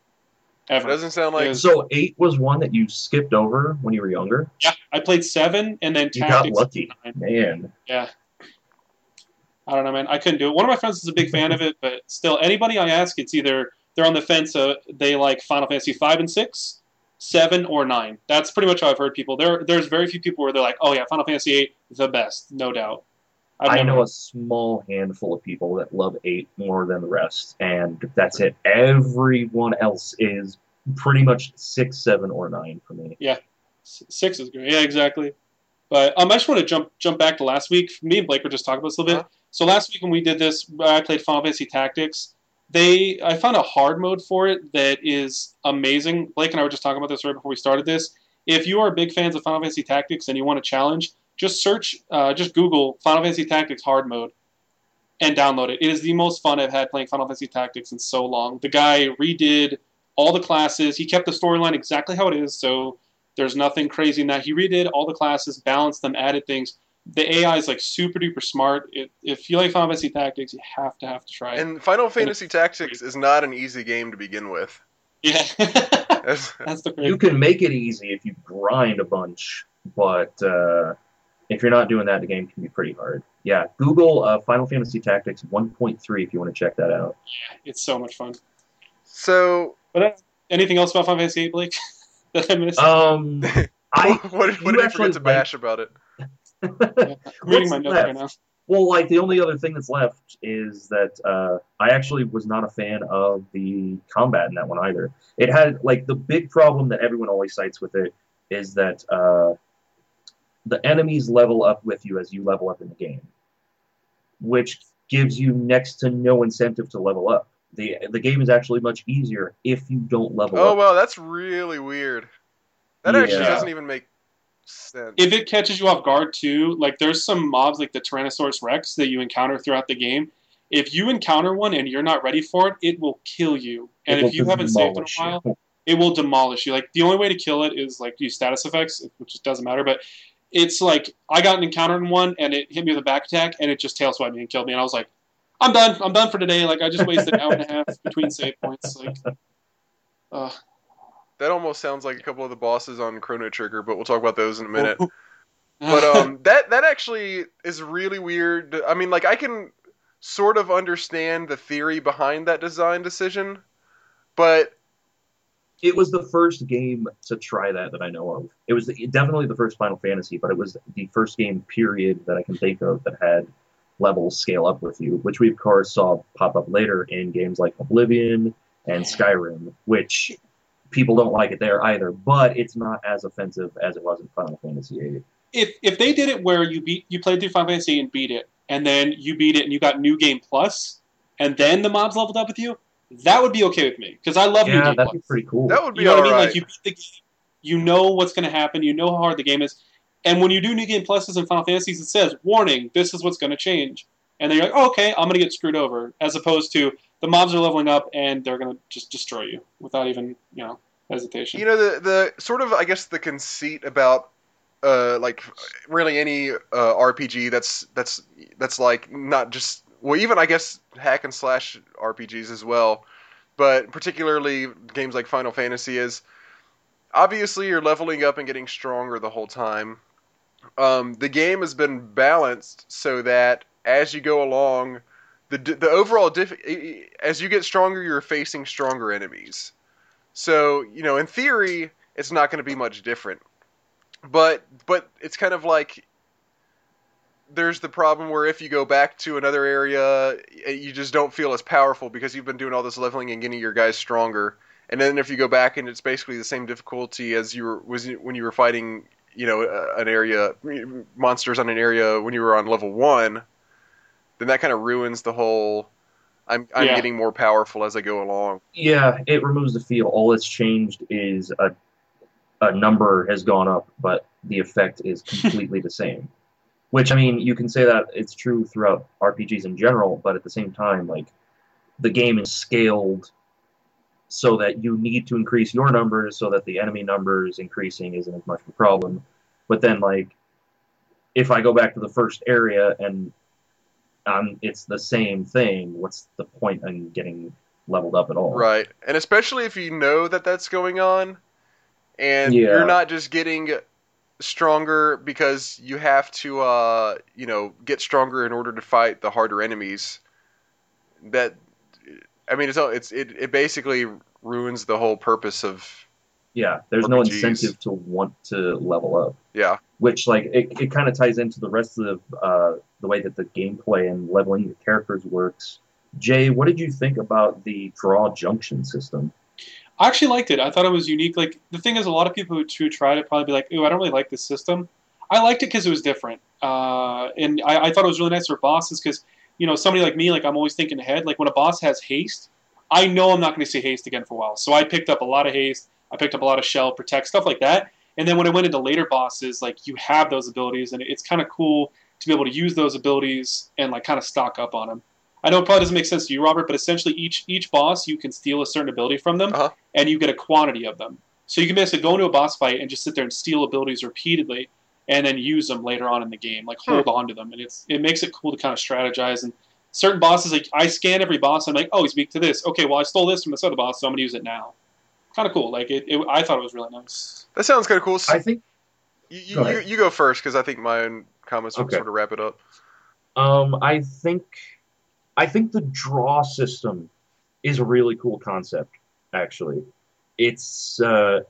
ever. It doesn't sound like... Was... So eight was one that you skipped over when you were younger? Yeah, I played seven, and then Tactics. You got lucky. Man. Yeah. I don't know, man. I couldn't do it. One of my friends is a big fan of it, but still, anybody I ask, it's either they're on the fence, uh, they like Final Fantasy five and six, seven or nine. That's pretty much how I've heard people. There, There's very few people where they're like, oh, yeah, Final Fantasy eight, the best, no doubt. I know a small handful of people that love eight more than the rest, and that's it. Everyone else is pretty much six, seven, or nine for me. Yeah, six is great. Yeah, exactly. But um, I just want to jump jump back to last week. Me and Blake were just talking about this a little bit. So last week when we did this, I played Final Fantasy Tactics. They, I found a hard mode for it that is amazing. Blake and I were just talking about this right before we started this. If you are big fans of Final Fantasy Tactics and you want a challenge, just search, uh, just Google Final Fantasy Tactics Hard Mode and download it. It is the most fun I've had playing Final Fantasy Tactics in so long. The guy redid all the classes. He kept the storyline exactly how it is, so there's nothing crazy in that. He redid all the classes, balanced them, added things. The A I is like super duper smart. It, if you like Final Fantasy Tactics, you have to have to try it. And Final Fantasy and Tactics is not an easy game to begin with. Yeah. That's, That's the crazy. You can make it easy if you grind a bunch, but... Uh... If you're not doing that, the game can be pretty hard. Yeah, Google uh, Final Fantasy Tactics one point three if you want to check that out. Yeah, it's so much fun. So, but, uh, anything else about Final Fantasy eight, Blake? That I missed? Um, I what did you, what did you forget to bash like... about it? Yeah, I'm reading my notes right now. Well, like, the only other thing that's left is that uh, I actually was not a fan of the combat in that one either. It had, like, the big problem that everyone always cites with it is that. Uh, The enemies level up with you as you level up in the game, which gives you next to no incentive to level up. The The game is actually much easier if you don't level oh, up. Oh, wow, that's really weird. That yeah. actually doesn't even make sense. If it catches you off guard, too, like, there's some mobs like the Tyrannosaurus Rex that you encounter throughout the game. If you encounter one and you're not ready for it, it will kill you. And if you haven't saved in a while, you. It will demolish you. Like, the only way to kill it is, like, use status effects, which doesn't matter, but... It's like, I got an encounter in one, and it hit me with a back attack, and it just tail swiped me and killed me. And I was like, I'm done. I'm done for today. Like, I just wasted an hour and a half between save points. Like, uh. That almost sounds like a couple of the bosses on Chrono Trigger, but we'll talk about those in a minute. But um, that that actually is really weird. I mean, like, I can sort of understand the theory behind that design decision, but it was the first game to try that that I know of. It was the, definitely the first Final Fantasy, but it was the first game period that I can think of that had levels scale up with you, which we of course saw pop up later in games like Oblivion and Skyrim, which people don't like it there either, but it's not as offensive as it was in Final Fantasy eight. If if they did it where you beat you played through Final Fantasy and beat it, and then you beat it and you got New Game Plus, and then the mobs leveled up with you, that would be okay with me, because I love yeah, New Game Plus. Yeah, that'd be pretty cool. That would be all right. You know what I mean? Like, you beat the game, you know what's going to happen, you know how hard the game is, and when you do New Game Pluses in Final Fantasies, it says, warning, this is what's going to change. And then you're like, oh, okay, I'm going to get screwed over, as opposed to the mobs are leveling up and they're going to just destroy you without even, you know, hesitation. You know, the, the sort of, I guess, the conceit about Uh, like really any uh, R P G that's that's that's like not just well even I guess hack and slash R P Gs as well, but particularly games like Final Fantasy is obviously you're leveling up and getting stronger the whole time. Um, the game has been balanced so that as you go along, the the overall diff as you get stronger, you're facing stronger enemies. So you know in theory it's not going to be much different. But but it's kind of like there's the problem where if you go back to another area, you just don't feel as powerful because you've been doing all this leveling and getting your guys stronger. And then if you go back and it's basically the same difficulty as you were was when you were fighting, you know, an area monsters on an area when you were on level one, then that kind of ruins the whole. I'm I'm yeah. getting more powerful as I go along. Yeah, it removes the feel. All that's changed is a. A number has gone up, but the effect is completely the same. Which, I mean, you can say that it's true throughout R P Gs in general, but at the same time, like, the game is scaled so that you need to increase your numbers so that the enemy numbers increasing isn't as much of a problem. But then, like, if I go back to the first area and um, it's the same thing, what's the point in getting leveled up at all? Right, and especially if you know that that's going on, and yeah. you're not just getting stronger because you have to, uh, you know, get stronger in order to fight the harder enemies. That, I mean, it's it's it, it basically ruins the whole purpose of. Yeah, there's R P Gs. No incentive to want to level up. Yeah, which like it it kind of ties into the rest of uh, the way that the gameplay and leveling your characters works. Jay, what did you think about the draw junction system? I actually liked it. I thought it was unique. Like, the thing is, a lot of people who, who tried it probably be like, ooh, I don't really like this system. I liked it because it was different. Uh, and I, I thought it was really nice for bosses because, you know, somebody like me, like, I'm always thinking ahead. Like, when a boss has haste, I know I'm not going to see haste again for a while. So I picked up a lot of haste. I picked up a lot of shell, protect, stuff like that. And then when I went into later bosses, like, you have those abilities. And it's kind of cool to be able to use those abilities and, like, kind of stock up on them. I know it probably doesn't make sense to you, Robert, but essentially each each boss, you can steal a certain ability from them, uh-huh. and you get a quantity of them. So you can basically go into a boss fight and just sit there and steal abilities repeatedly, and then use them later on in the game, like hold hmm. on to them. And it's it makes it cool to kind of strategize. And certain bosses, like I scan every boss, and I'm like, oh, he's weak to this. Okay, well, I stole this from this other boss, so I'm going to use it now. Kind of cool. Like it, it, I thought it was really nice. That sounds kind of cool. So I think you you go, you, you go first because I think my own comments okay. will sort of wrap it up. Um, I think. I think the draw system is a really cool concept, actually. It's uh,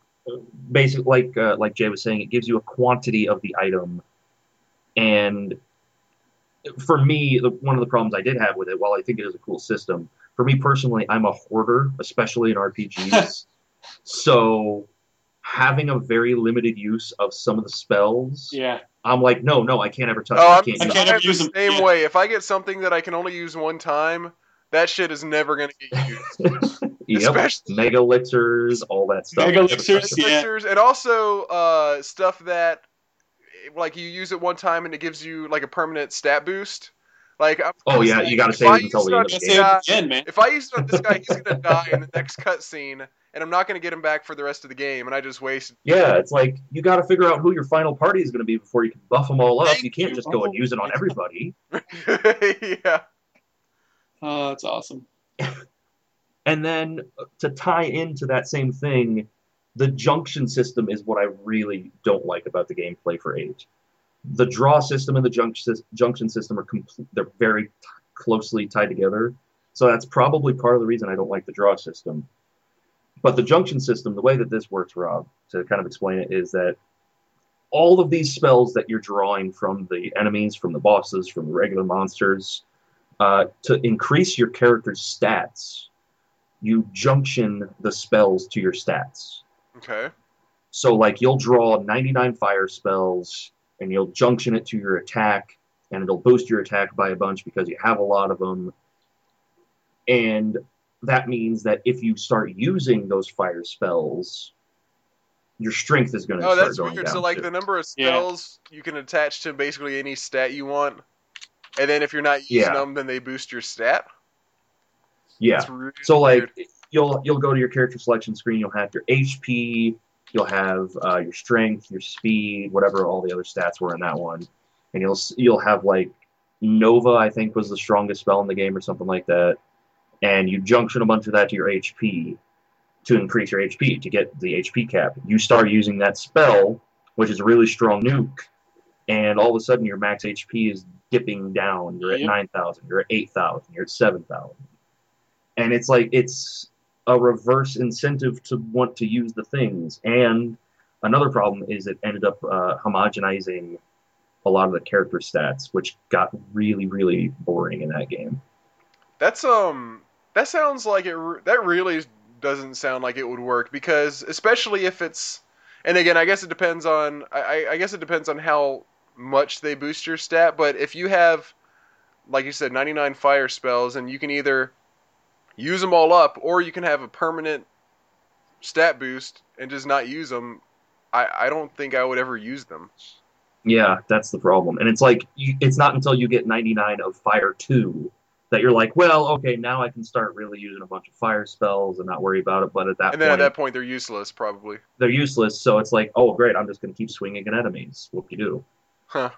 basically, like uh, like Jay was saying, it gives you a quantity of the item. And for me, the, one of the problems I did have with it, while I think it is a cool system, for me personally, I'm a hoarder, especially in R P Gs. So having a very limited use of some of the spells... Yeah. I'm like, no, no, I can't ever touch oh, it. I can't, I can't ever use the same yeah. way. If I get something that I can only use one time, that shit is never going to get used. Yep. Mega elixirs, all that stuff. Mega elixirs, yeah. And also uh, stuff that, like, you use it one time and it gives you, like, a permanent stat boost. Like, I'm oh, yeah, saying, you got to save it until the end of the guy, game. Man. If I use it on this guy, he's going to die in the next cutscene, and I'm not going to get him back for the rest of the game, and I just wasted. Yeah, it's like, you got to figure out who your final party is going to be before you can buff them all up. Thank you can't you. just go oh, and use it on everybody. Yeah. Oh, that's awesome. And then, to tie into that same thing, the junction system is what I really don't like about the gameplay for eight. the draw system and the junction junction system are complete. They're very t- closely tied together. So that's probably part of the reason I don't like the draw system. But the junction system, the way that this works, Rob, to kind of explain it, is that all of these spells that you're drawing from the enemies, from the bosses, from the regular monsters, uh, to increase your character's stats, you junction the spells to your stats. Okay. So, like, you'll draw ninety-nine fire spells, and you'll junction it to your attack, and it'll boost your attack by a bunch because you have a lot of them. And that means that if you start using those fire spells, your strength is going to oh, start going weird. down. Oh, that's weird. So, like, too. the number of spells yeah. you can attach to basically any stat you want, and then if you're not using yeah. them, then they boost your stat? Yeah. That's really so, weird. like, you'll you'll go to your character selection screen, you'll have your H P, you'll have uh, your strength, your speed, whatever all the other stats were in that one. And you'll you'll have, like, Nova, I think, was the strongest spell in the game or something like that. And you junction a bunch of that to your H P to increase your H P, to get the H P cap. You start using that spell, which is a really strong nuke, and all of a sudden your max H P is dipping down. You're at yep. nine thousand, you're at eight thousand, you're at seven thousand. And it's like, it's a reverse incentive to want to use the things. And another problem is it ended up uh, homogenizing a lot of the character stats, which got really, really boring in that game. That's, um... That sounds like it. That really doesn't sound like it would work, because especially if it's, and again, I guess it depends on. I, I guess it depends on how much they boost your stat. But if you have, like you said, ninety-nine fire spells, and you can either use them all up, or you can have a permanent stat boost and just not use them. I, I don't think I would ever use them. Yeah, that's the problem, and it's like you, it's not until you get ninety-nine of fire two. That you're like, well, okay, now I can start really using a bunch of fire spells and not worry about it. But at that and then point, at that point, they're useless, probably. They're useless, so it's like, oh, great, I'm just going to keep swinging at enemies. Whoop-de-doo. Huh.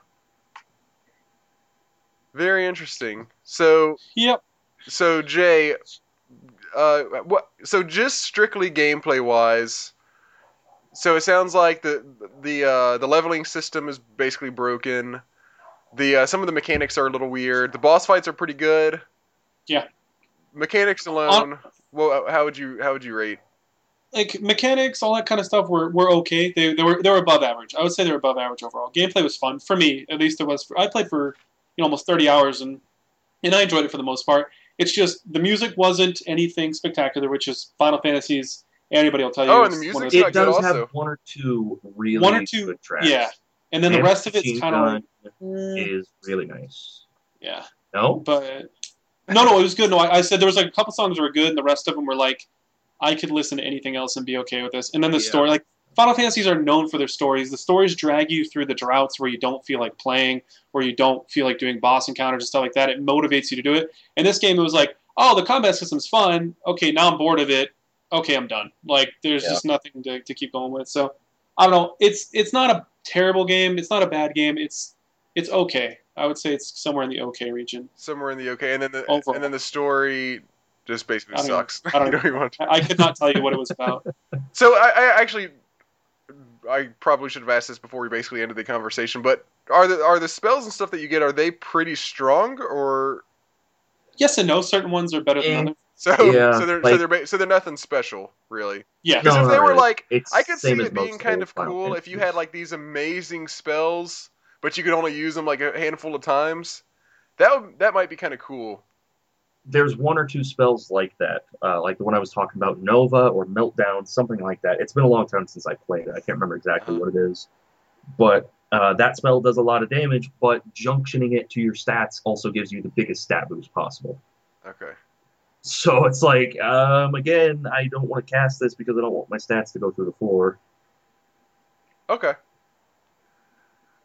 Very interesting. So, yep. So Jay, uh, what? So just strictly gameplay wise, so it sounds like the the uh, the leveling system is basically broken. The uh, some of the mechanics are a little weird. The boss fights are pretty good. Yeah. Mechanics alone, um, well, how would you how would you rate? Like mechanics, all that kind of stuff were, were okay. They they were they were above average. I would say they were above average overall. Gameplay was fun for me, at least it was. For, I played for you know, almost thirty hours, and and I enjoyed it for the most part. It's just the music wasn't anything spectacular, which is Final Fantasies. Anybody will tell you. Oh, and the music it does also. have one or two really one or two, good tracks. Yeah. And then the rest of it's kind of like, is really nice. Yeah. No? But no, no, it was good. No, I, I said there was like a couple songs that were good, and the rest of them were like, I could listen to anything else and be okay with this. And then the yeah. story, like Final Fantasies are known for their stories. The stories drag you through the droughts where you don't feel like playing, where you don't feel like doing boss encounters and stuff like that. It motivates you to do it. And this game, it was like, oh, the combat system's fun. Okay, now I'm bored of it. Okay, I'm done. Like there's yeah. just nothing to, to keep going with. So I don't know. It's it's not a terrible game. It's not a bad game. It's it's okay. I would say it's somewhere in the okay region. Somewhere in the okay, and then the Overall. and then the story just basically I sucks. Even, I don't even want to. I could not tell you what it was about. So I, I actually, I probably should have asked this before we basically ended the conversation. But are the are the spells and stuff that you get, are they pretty strong or? Yes and no. Certain ones are better than others. So, yeah, so they're like, so they're so they're nothing special, really. Yeah. Because no, if they were like, I could see it being kind of cool if you had like these amazing spells, but you could only use them like a handful of times. That would, that might be kind of cool. There's one or two spells like that, uh, like the one I was talking about, Nova or Meltdown, something like that. It's been a long time since I played it. I can't remember exactly what it is, but uh, that spell does a lot of damage. But junctioning it to your stats also gives you the biggest stat boost possible. Okay. So it's like, um, again, I don't want to cast this because I don't want my stats to go through the floor. Okay.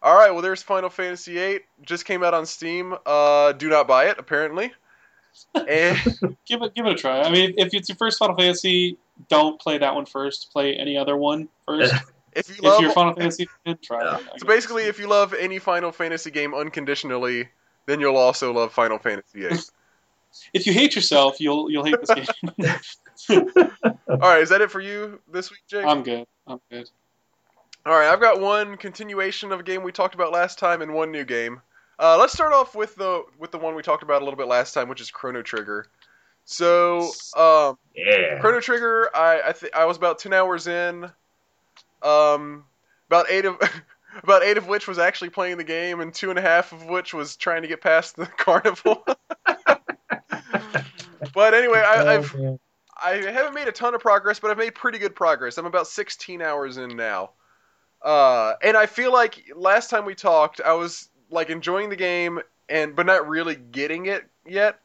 All right, well, there's Final Fantasy eight. Just came out on Steam. Uh, do not buy it, apparently. And... give it give it a try. I mean, if it's your first Final Fantasy, don't play that one first. Play any other one first. if, you love... if you're Final Fantasy, then try yeah. it. I so basically, if you love any Final Fantasy game unconditionally, then you'll also love Final Fantasy eight. If you hate yourself, you'll you'll hate this game. All right, is that it for you this week, Jake? I'm good. I'm good. Alright, I've got one continuation of a game we talked about last time and one new game. Uh, let's start off with the with the one we talked about a little bit last time, which is Chrono Trigger. So, um, yeah. Chrono Trigger, I I, th- I was about ten hours in, um, about eight of about eight of which was actually playing the game, and two and a half of which was trying to get past the carnival. But anyway, I, I've I haven't made a ton of progress, but I've made pretty good progress. I'm about sixteen hours in now. Uh, and I feel like last time we talked, I was like enjoying the game, and but not really getting it yet.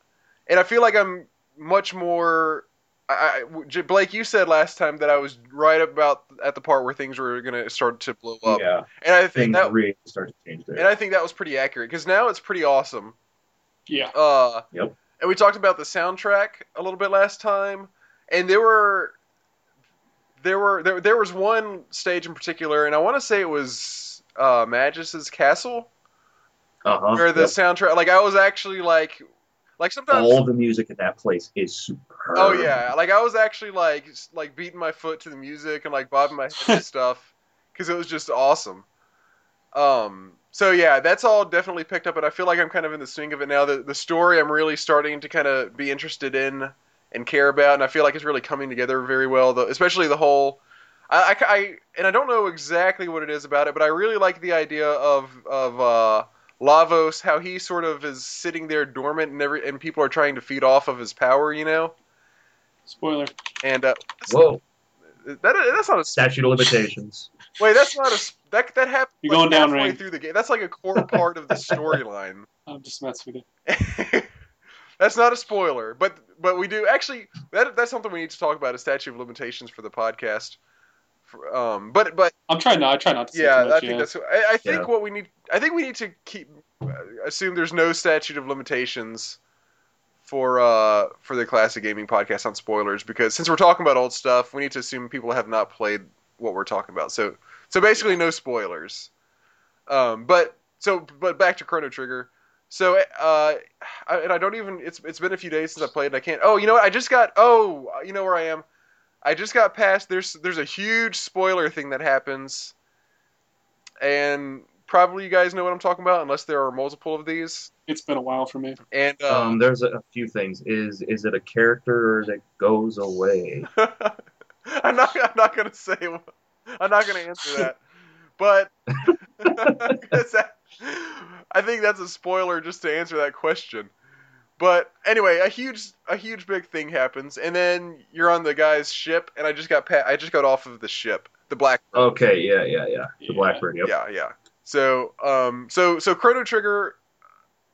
And I feel like I'm much more. I, I, Blake, you said last time that I was right about at the part where things were going to start to blow up. Yeah, and I think that really started to change there. And I think that was pretty accurate because now it's pretty awesome. Yeah. Uh, yep. And we talked about the soundtrack a little bit last time, and there were. There were there there was one stage in particular, and I want to say it was uh, Magus' Castle, uh-huh, where the yep. soundtrack. Like I was actually like, like sometimes all the music at that place is superb. Oh yeah, like I was actually like like beating my foot to the music and like bobbing my head and stuff because it was just awesome. Um. So yeah, that's all definitely picked up, and I feel like I'm kind of in the swing of it now. The the story I'm really starting to kind of be interested in and care about, and I feel like it's really coming together very well, though, especially the whole, I, I, I, and I don't know exactly what it is about it, but I really like the idea of, of uh, Lavos, how he sort of is sitting there dormant, and every, and people are trying to feed off of his power, you know? Spoiler. And, uh, whoa. That, that's not a... Statute of limitations. Wait, that's not a... That, that happened You're like going down halfway right. through the game. That's like a core part of the storyline. I'm just messing with it. That's not a spoiler, but but we do actually. That that's something we need to talk about: a statute of limitations for the podcast. For, um, but but I'm trying not. I try not to. Yeah, say too much, I think yeah. that's. I, I think yeah. what we need. I think we need to keep assume there's no statute of limitations for uh for the classic gaming podcast on spoilers, because since we're talking about old stuff, we need to assume people have not played what we're talking about. So so basically, no spoilers. Um, but so but back to Chrono Trigger. So, uh, I, and I don't even, it's, it's been a few days since I played and I can't, oh, you know what, I just got, oh, you know where I am. I just got past, there's, there's a huge spoiler thing that happens. And probably you guys know what I'm talking about, unless there are multiple of these. It's been a while for me. And, um, um there's a, a few things. Is, is it a character that goes away? I'm not, I'm not going to say, I'm not going to answer that. But, I think that's a spoiler just to answer that question. But anyway, a huge, a huge big thing happens, and then you're on the guy's ship, and I just got, pa- I just got off of the ship, the Blackbird. Okay, yeah, yeah, yeah, the yeah. Blackbird. Yep. Yeah, yeah. So, um, so, so Chrono Trigger,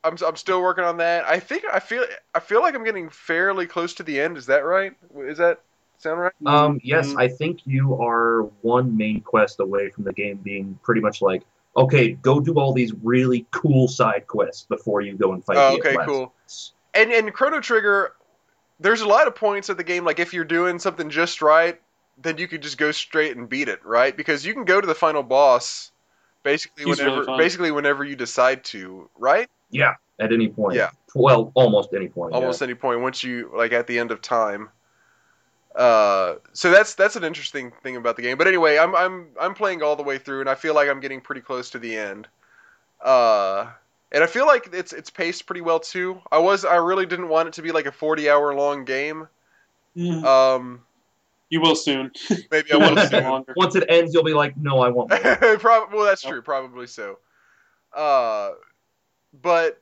I'm, I'm still working on that. I think I feel, I feel like I'm getting fairly close to the end. Is that right? Is that sound right? Um, yes, I think you are one main quest away from the game being pretty much like, okay, go do all these really cool side quests before you go and fight. Oh, okay, cool. And and Chrono Trigger, there's a lot of points at the game. Like if you're doing something just right, then you could just go straight and beat it, right? Because you can go to the final boss basically He's whenever, really basically whenever you decide to, right? Yeah, at any point. Yeah. Well, almost any point. Almost yeah. any point. Once you like at the end of time. Uh, so that's that's an interesting thing about the game. But anyway, I'm I'm I'm playing all the way through, and I feel like I'm getting pretty close to the end. Uh, and I feel like it's it's paced pretty well too. I was I really didn't want it to be like a forty hour long game. Mm. Um, you will soon. Maybe I will soon. Once it ends, you'll be like, no, I won't. Probably. Well, that's yep. true. Probably so. Uh, but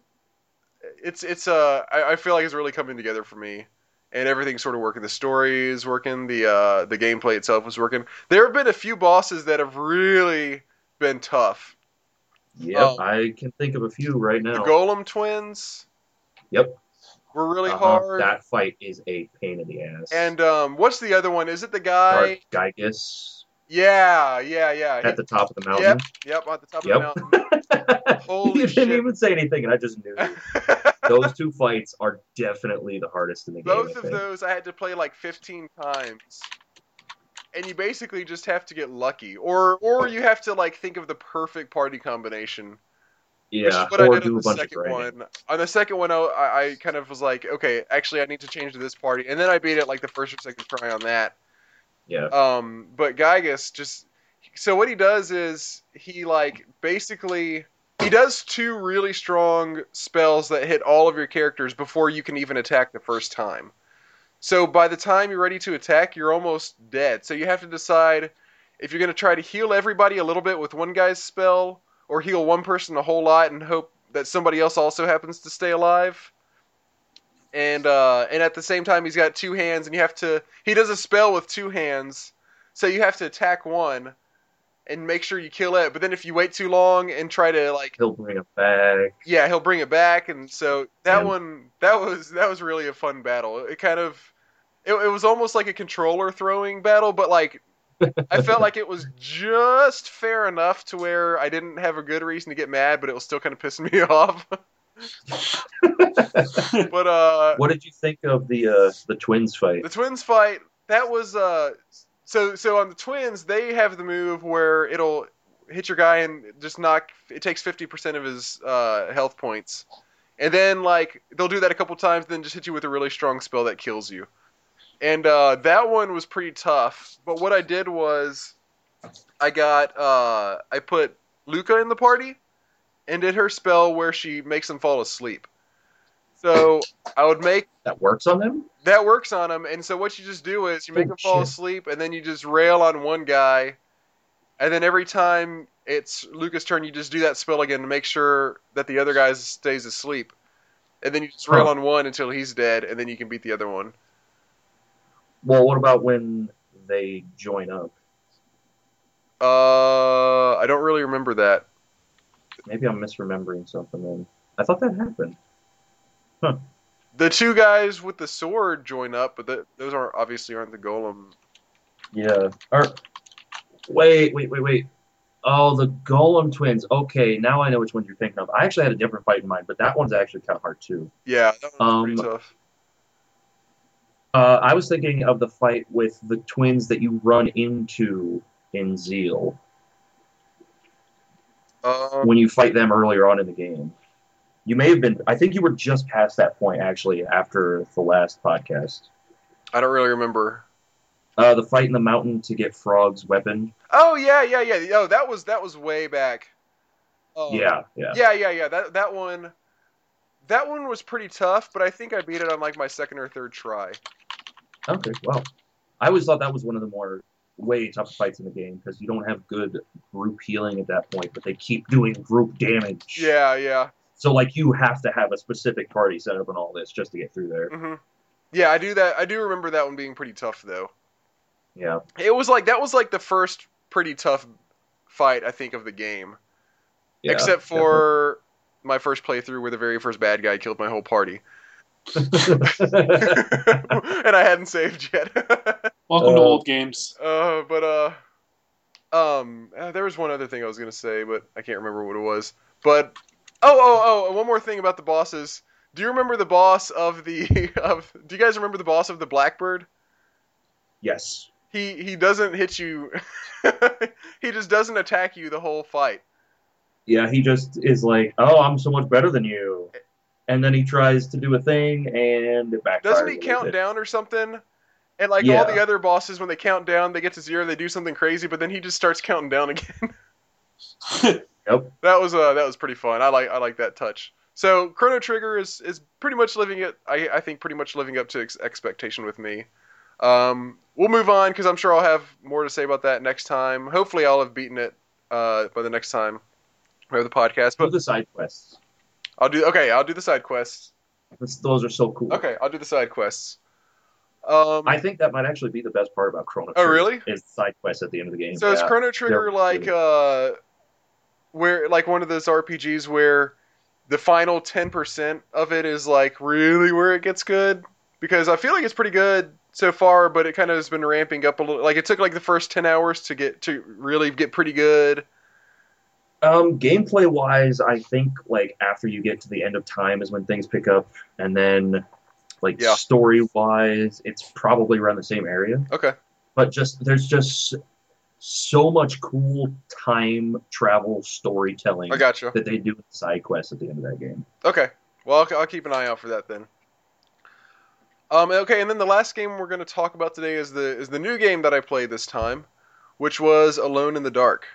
it's it's uh I, I feel like it's really coming together for me. And everything's sort of working. The story is working. The uh, the gameplay itself was working. There have been a few bosses that have really been tough. Yep, um, I can think of a few right now. The Golem Twins. Yep. Were really uh-huh. hard. That fight is a pain in the ass. And um, what's the other one? Is it the guy? Gygus. Yeah, yeah, yeah. At the top of the mountain. Yep, yep, at the top yep. of the mountain. Holy shit. You didn't even say anything, and I just knew it. Those two fights are definitely the hardest in the game. Both of those I had to play like fifteen times. And you basically just have to get lucky. Or or you have to like think of the perfect party combination. Yeah, which is what I did on the second one. On the second one, I, I kind of was like, okay, actually I need to change to this party. And then I beat it like the first or second try on that. Yeah. Um, but Gygus just... So what he does is he like basically he does two really strong spells that hit all of your characters before you can even attack the first time. So by the time you're ready to attack, you're almost dead. So you have to decide if you're going to try to heal everybody a little bit with one guy's spell, or heal one person a whole lot and hope that somebody else also happens to stay alive. And uh, and at the same time, he's got two hands, and you have to... He does a spell with two hands, so you have to attack one and make sure you kill it. But then if you wait too long and try to, like... He'll bring it back. Yeah, he'll bring it back. And so that yeah. one, that was that was really a fun battle. It kind of... It, it was almost like a controller throwing battle, but, like, I felt like it was just fair enough to where I didn't have a good reason to get mad, but it was still kind of pissing me off. But uh, what did you think of the uh, the twins fight? The twins fight that was uh, so so on the twins they have the move where it'll hit your guy and just knock. It takes fifty percent of his uh, health points, and then like they'll do that a couple times, then just hit you with a really strong spell that kills you. And uh, that one was pretty tough. But what I did was I got uh, I put Luca in the party. And did her spell where she makes them fall asleep. So I would make... That works on them? That works on them. And so what you just do is you make oh, them fall shit. asleep, and then you just rail on one guy. And then every time it's Luca's turn, you just do that spell again to make sure that the other guy stays asleep. And then you just rail huh. on one until he's dead, and then you can beat the other one. Well, what about when they join up? Uh, I don't really remember that. Maybe I'm misremembering something then. I thought that happened. Huh. The two guys with the sword join up, but the, those aren't obviously aren't the golem. Yeah. Or, wait, wait, wait, wait. Oh, the golem twins. Okay, now I know which ones you're thinking of. I actually had a different fight in mind, but that one's actually kind of hard too. Yeah, that one's um, pretty tough. Uh, I was thinking of the fight with the twins that you run into in Zeal. Um, when you fight them earlier on in the game. You may have been... I think you were just past that point, actually, after the last podcast. I don't really remember. Uh, the fight in the mountain to get Frog's weapon. Oh, yeah, yeah, yeah. Oh, that was that was way back. Oh, yeah, yeah. Yeah, yeah, yeah. That, that one... That one was pretty tough, but I think I beat it on, like, my second or third try. Okay, wow. I always thought that was one of the more... way tough fights in the game because you don't have good group healing at that point, but they keep doing group damage. Yeah, yeah. So like you have to have a specific party set up and all this just to get through there. Mm-hmm. Yeah, I do that. I do remember that one being pretty tough though. Yeah, it was like that was like the first pretty tough fight I think of the game, yeah, except for definitely. my first playthrough where the very first bad guy killed my whole party. And I hadn't saved yet. Welcome uh, to old games. Uh, but uh, um, uh, there was one other thing I was gonna say, but I can't remember what it was. But oh, oh, oh! One more thing about the bosses. Do you remember the boss of the of? Do you guys remember the boss of the Blackbird? Yes. He he doesn't hit you. He just doesn't attack you the whole fight. Yeah, he just is like, oh, I'm so much better than you. And then he tries to do a thing, and it backfires. Doesn't he count bit. down or something? And like yeah. all the other bosses, when they count down, they get to zero, they do something crazy, but then he just starts counting down again. Yep. That was uh, that was pretty fun. I like I like that touch. So Chrono Trigger is is pretty much living it. I I think pretty much living up to ex- expectation with me. Um, we'll move on because I'm sure I'll have more to say about that next time. Hopefully, I'll have beaten it uh, by the next time we have the podcast. But do the side quests. I'll do okay. I'll do the side quests. Those are so cool. Okay, I'll do the side quests. Um, I think that might actually be the best part about Chrono Trigger. Oh, really? Is side quests at the end of the game. So yeah, is Chrono Trigger like uh, where like one of those R P Gs where the final ten percent of it is like really where it gets good? Because I feel like it's pretty good so far, but it kind of has been ramping up a little. Like it took like the first ten hours to get to really get pretty good. Um, gameplay-wise, I think, like, after you get to the end of time is when things pick up, and then, like, yeah. story-wise, it's probably around the same area. Okay. But just, there's just so much cool time travel storytelling I gotcha. that they do with side quests at the end of that game. Okay. Well, I'll, I'll keep an eye out for that, then. Um, okay, and then the last game we're going to talk about today is the is the new game that I played this time, which was Alone in the Dark.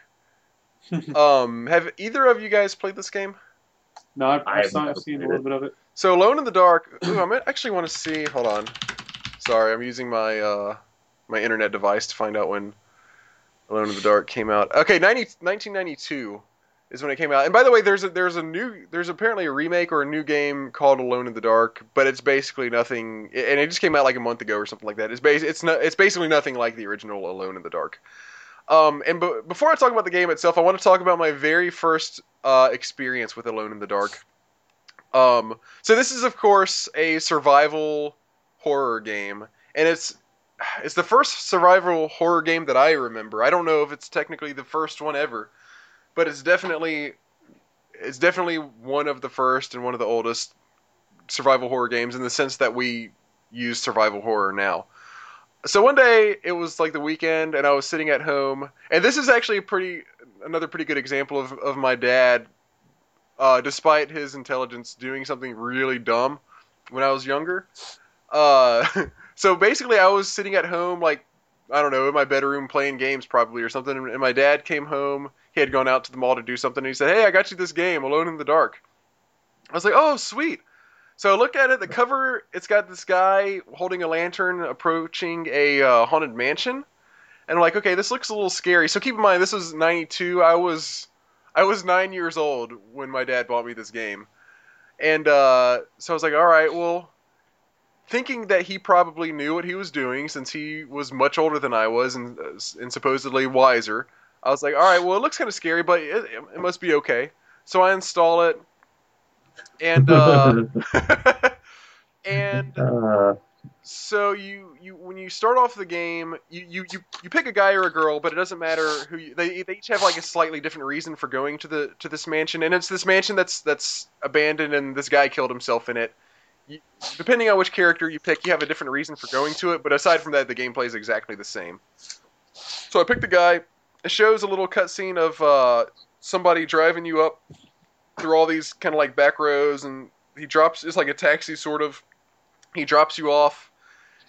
um, have either of you guys played this game? No, I've, I've, I've seen a little bit of it. So Alone in the Dark. Ooh, I actually want to see. Hold on. Sorry, I'm using my uh, my internet device to find out when Alone in the Dark came out. Okay, nineteen ninety-two is when it came out. And by the way, there's a, there's a new there's apparently a remake or a new game called Alone in the Dark, but it's basically nothing. And it just came out like a month ago or something like that. It's bas- it's not it's basically nothing like the original Alone in the Dark. Um, and b- before I talk about the game itself, I want to talk about my very first uh, experience with Alone in the Dark. Um, so this is, of course, a survival horror game, and it's it's the first survival horror game that I remember. I don't know if it's technically the first one ever, but it's definitely it's definitely one of the first and one of the oldest survival horror games in the sense that we use survival horror now. So one day, it was like the weekend, and I was sitting at home, and this is actually a pretty, another pretty good example of, of my dad, uh, despite his intelligence, doing something really dumb when I was younger. Uh, so basically, I was sitting at home, like, I don't know, in my bedroom playing games probably or something, and my dad came home. He had gone out to the mall to do something, and he said, "Hey, I got you this game, Alone in the Dark." I was like, "Oh, sweet." So I look at it, the cover, it's got this guy holding a lantern approaching a uh, haunted mansion. And I'm like, okay, this looks a little scary. So keep in mind, this was ninety-two. I was I was nine years old when my dad bought me this game. And uh, so I was like, all right, well, thinking that he probably knew what he was doing since he was much older than I was and, and supposedly wiser. I was like, all right, well, it looks kind of scary, but it, it must be okay. So I install it. And uh, and uh, so you, you when you start off the game, you, you, you, you pick a guy or a girl, but it doesn't matter who you, they they each have like a slightly different reason for going to the to this mansion, and it's this mansion that's that's abandoned, and this guy killed himself in it. You, depending on which character you pick, you have a different reason for going to it, but aside from that, the gameplay is exactly the same. So I picked the guy. It shows a little cutscene of uh, somebody driving you up through all these kind of like back rows, and he drops, it's like a taxi sort of, he drops you off,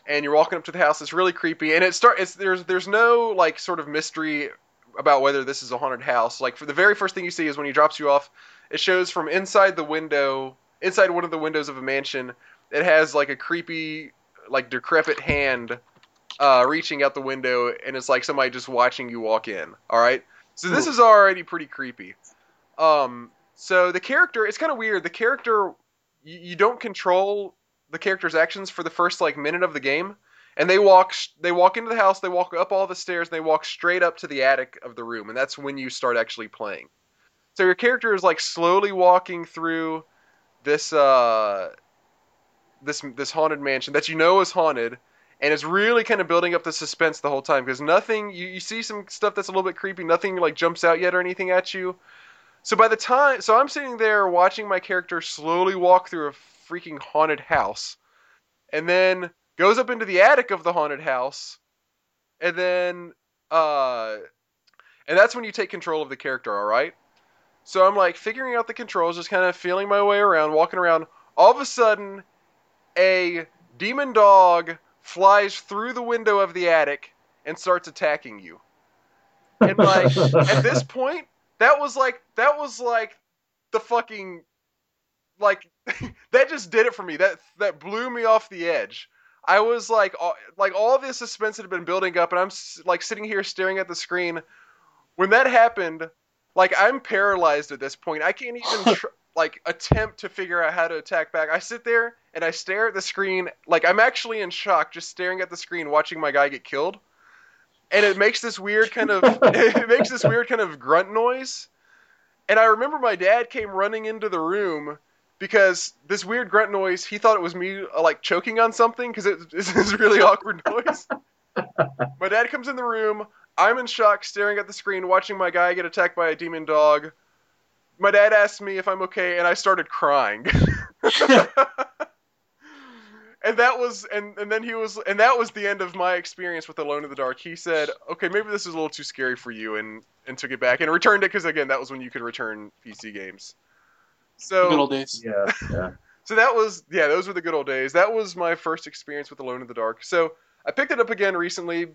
and you're walking up to the house. It's really creepy, and it start, it's, there's there's no like sort of mystery about whether this is a haunted house. Like, for the very first thing you see is when he drops you off, it shows from inside the window, inside one of the windows of a mansion, it has like a creepy, like decrepit hand uh, reaching out the window, and it's like somebody just watching you walk in, alright? So this is already pretty creepy. Um... So the character, it's kind of weird. The character, you, you don't control the character's actions for the first like minute of the game, and they walk they walk into the house, they walk up all the stairs, and they walk straight up to the attic of the room, and that's when you start actually playing. So your character is like slowly walking through this uh this this haunted mansion that you know is haunted, and it's really kind of building up the suspense the whole time, because nothing, you, you see some stuff that's a little bit creepy, nothing like jumps out yet or anything at you. So by the time, so I'm sitting there watching my character slowly walk through a freaking haunted house, and then goes up into the attic of the haunted house, and then, uh, and that's when you take control of the character, alright? So I'm like figuring out the controls, just kind of feeling my way around, walking around. All of a sudden, a demon dog flies through the window of the attic and starts attacking you. And like, at this point, That was like, that was like the fucking, like, that just did it for me. That, that blew me off the edge. I was like, all, like all this suspense had been building up, and I'm like sitting here staring at the screen. When that happened, like, I'm paralyzed at this point. I can't even tr- like attempt to figure out how to attack back. I sit there and I stare at the screen. Like, I'm actually in shock, just staring at the screen, watching my guy get killed. And it makes this weird kind of it makes this weird kind of grunt noise. And I remember my dad came running into the room because this weird grunt noise, he thought it was me like choking on something, because it is this really awkward noise. My dad comes in the room. I'm in shock, staring at the screen, watching my guy get attacked by a demon dog. My dad asked me if I'm okay, and I started crying. And that was, and, and then he was, and that was the end of my experience with Alone in the Dark. He said, "Okay, maybe this is a little too scary for you," and, and took it back and returned it, because again, that was when you could return P C games. So good old days. Yeah, yeah. So that was, yeah, those were the good old days. That was my first experience with Alone in the Dark. So I picked it up again recently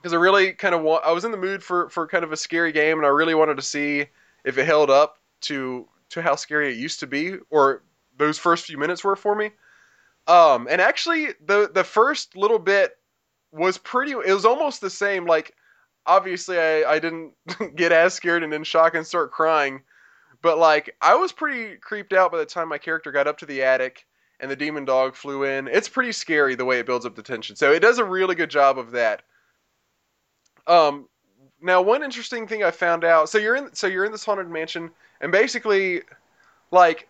because I really kind of want, I was in the mood for, for kind of a scary game, and I really wanted to see if it held up to to how scary it used to be, or those first few minutes were for me. Um, and actually, the the first little bit was pretty, it was almost the same. Like, obviously, I, I didn't get as scared and in shock and start crying, but, like, I was pretty creeped out by the time my character got up to the attic and the demon dog flew in. It's pretty scary the way it builds up the tension. So it does a really good job of that. Um, now one interesting thing I found out, so you're in, so you're in this haunted mansion, and basically, like,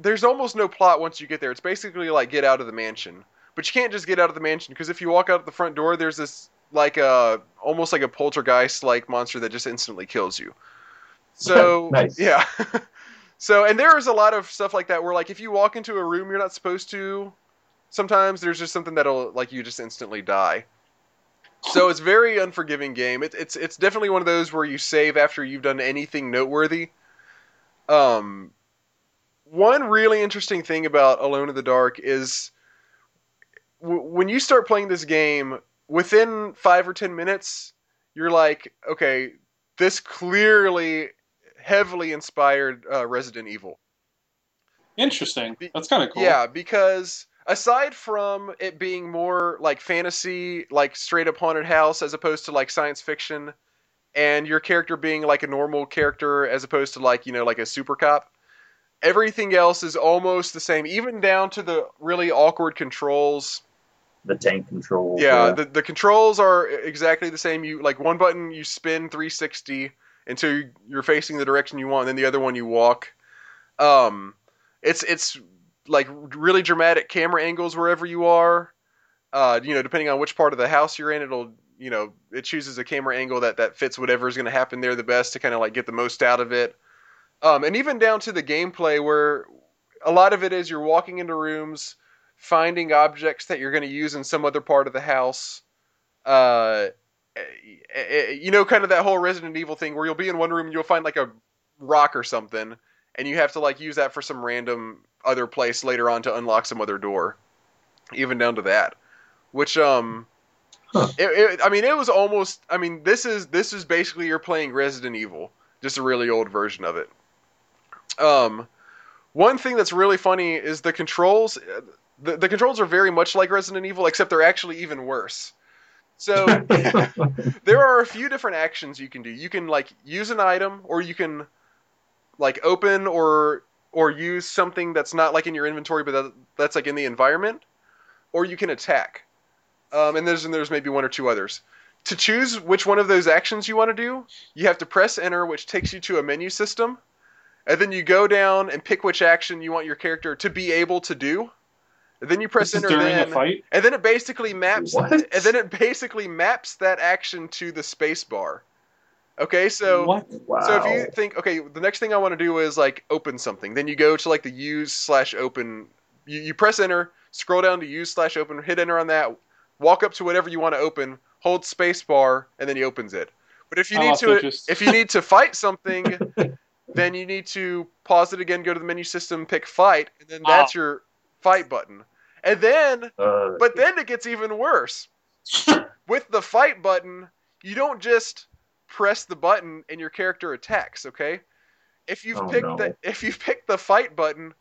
there's almost no plot once you get there. It's basically like, get out of the mansion, but you can't just get out of the mansion, because if you walk out the front door, there's this, like, a, uh, almost like a poltergeist like monster that just instantly kills you. So nice. Yeah. So, and there is a lot of stuff like that where, like, if you walk into a room you're not supposed to, sometimes there's just something that'll, like, you just instantly die. So it's a very unforgiving game. It, it's it's definitely one of those where you save after you've done anything noteworthy. Um, one really interesting thing about Alone in the Dark is w- when you start playing this game, within five or ten minutes, you're like, okay, this clearly heavily inspired uh, Resident Evil. Interesting. That's kind of cool. Yeah, because aside from it being more like fantasy, like straight up haunted house, as opposed to like science fiction, and your character being like a normal character as opposed to like, you know, like a super cop, everything else is almost the same, even down to the really awkward controls. The tank controls. Yeah, yeah. The, the controls are exactly the same. You, like, one button you spin three sixty until you're facing the direction you want, and then the other one you walk. Um, it's it's like really dramatic camera angles wherever you are. Uh, you know, depending on which part of the house you're in, it'll, you know, it chooses a camera angle that, that fits whatever is going to happen there the best to kind of like get the most out of it. Um, and even down to the gameplay, where a lot of it is you're walking into rooms, finding objects that you're going to use in some other part of the house. Uh, you know, kind of that whole Resident Evil thing where you'll be in one room and you'll find like a rock or something, and you have to like use that for some random other place later on to unlock some other door, even down to that, which, um, huh. it, it, I mean, it was almost, I mean, this is, this is basically you're playing Resident Evil, just a really old version of it. Um, one thing that's really funny is the controls, the, the controls are very much like Resident Evil, except they're actually even worse. So there are a few different actions you can do. You can like use an item, or you can like open or or use something that's not like in your inventory, but that, that's like in the environment, or you can attack. Um, and there's and there's maybe one or two others. To choose which one of those actions you want to do, you have to press enter, which takes you to a menu system, and then you go down and pick which action you want your character to be able to do. And then you press enter, then, and then it basically maps, what? and then it basically maps that action to the space bar. Okay, so wow. so if you think, okay, the next thing I want to do is like open something, then you go to like the use slash open. You, you press enter, scroll down to use slash open, hit enter on that, walk up to whatever you want to open, hold space bar, and then he opens it. But if you need to, just... if you need to fight something, then you need to pause it again, go to the menu system, pick fight, and then that's oh. your fight button. And then, uh, but then it gets even worse. With the fight button, you don't just press the button and your character attacks, okay? If you've, oh, picked, no. the, if you've picked the fight button,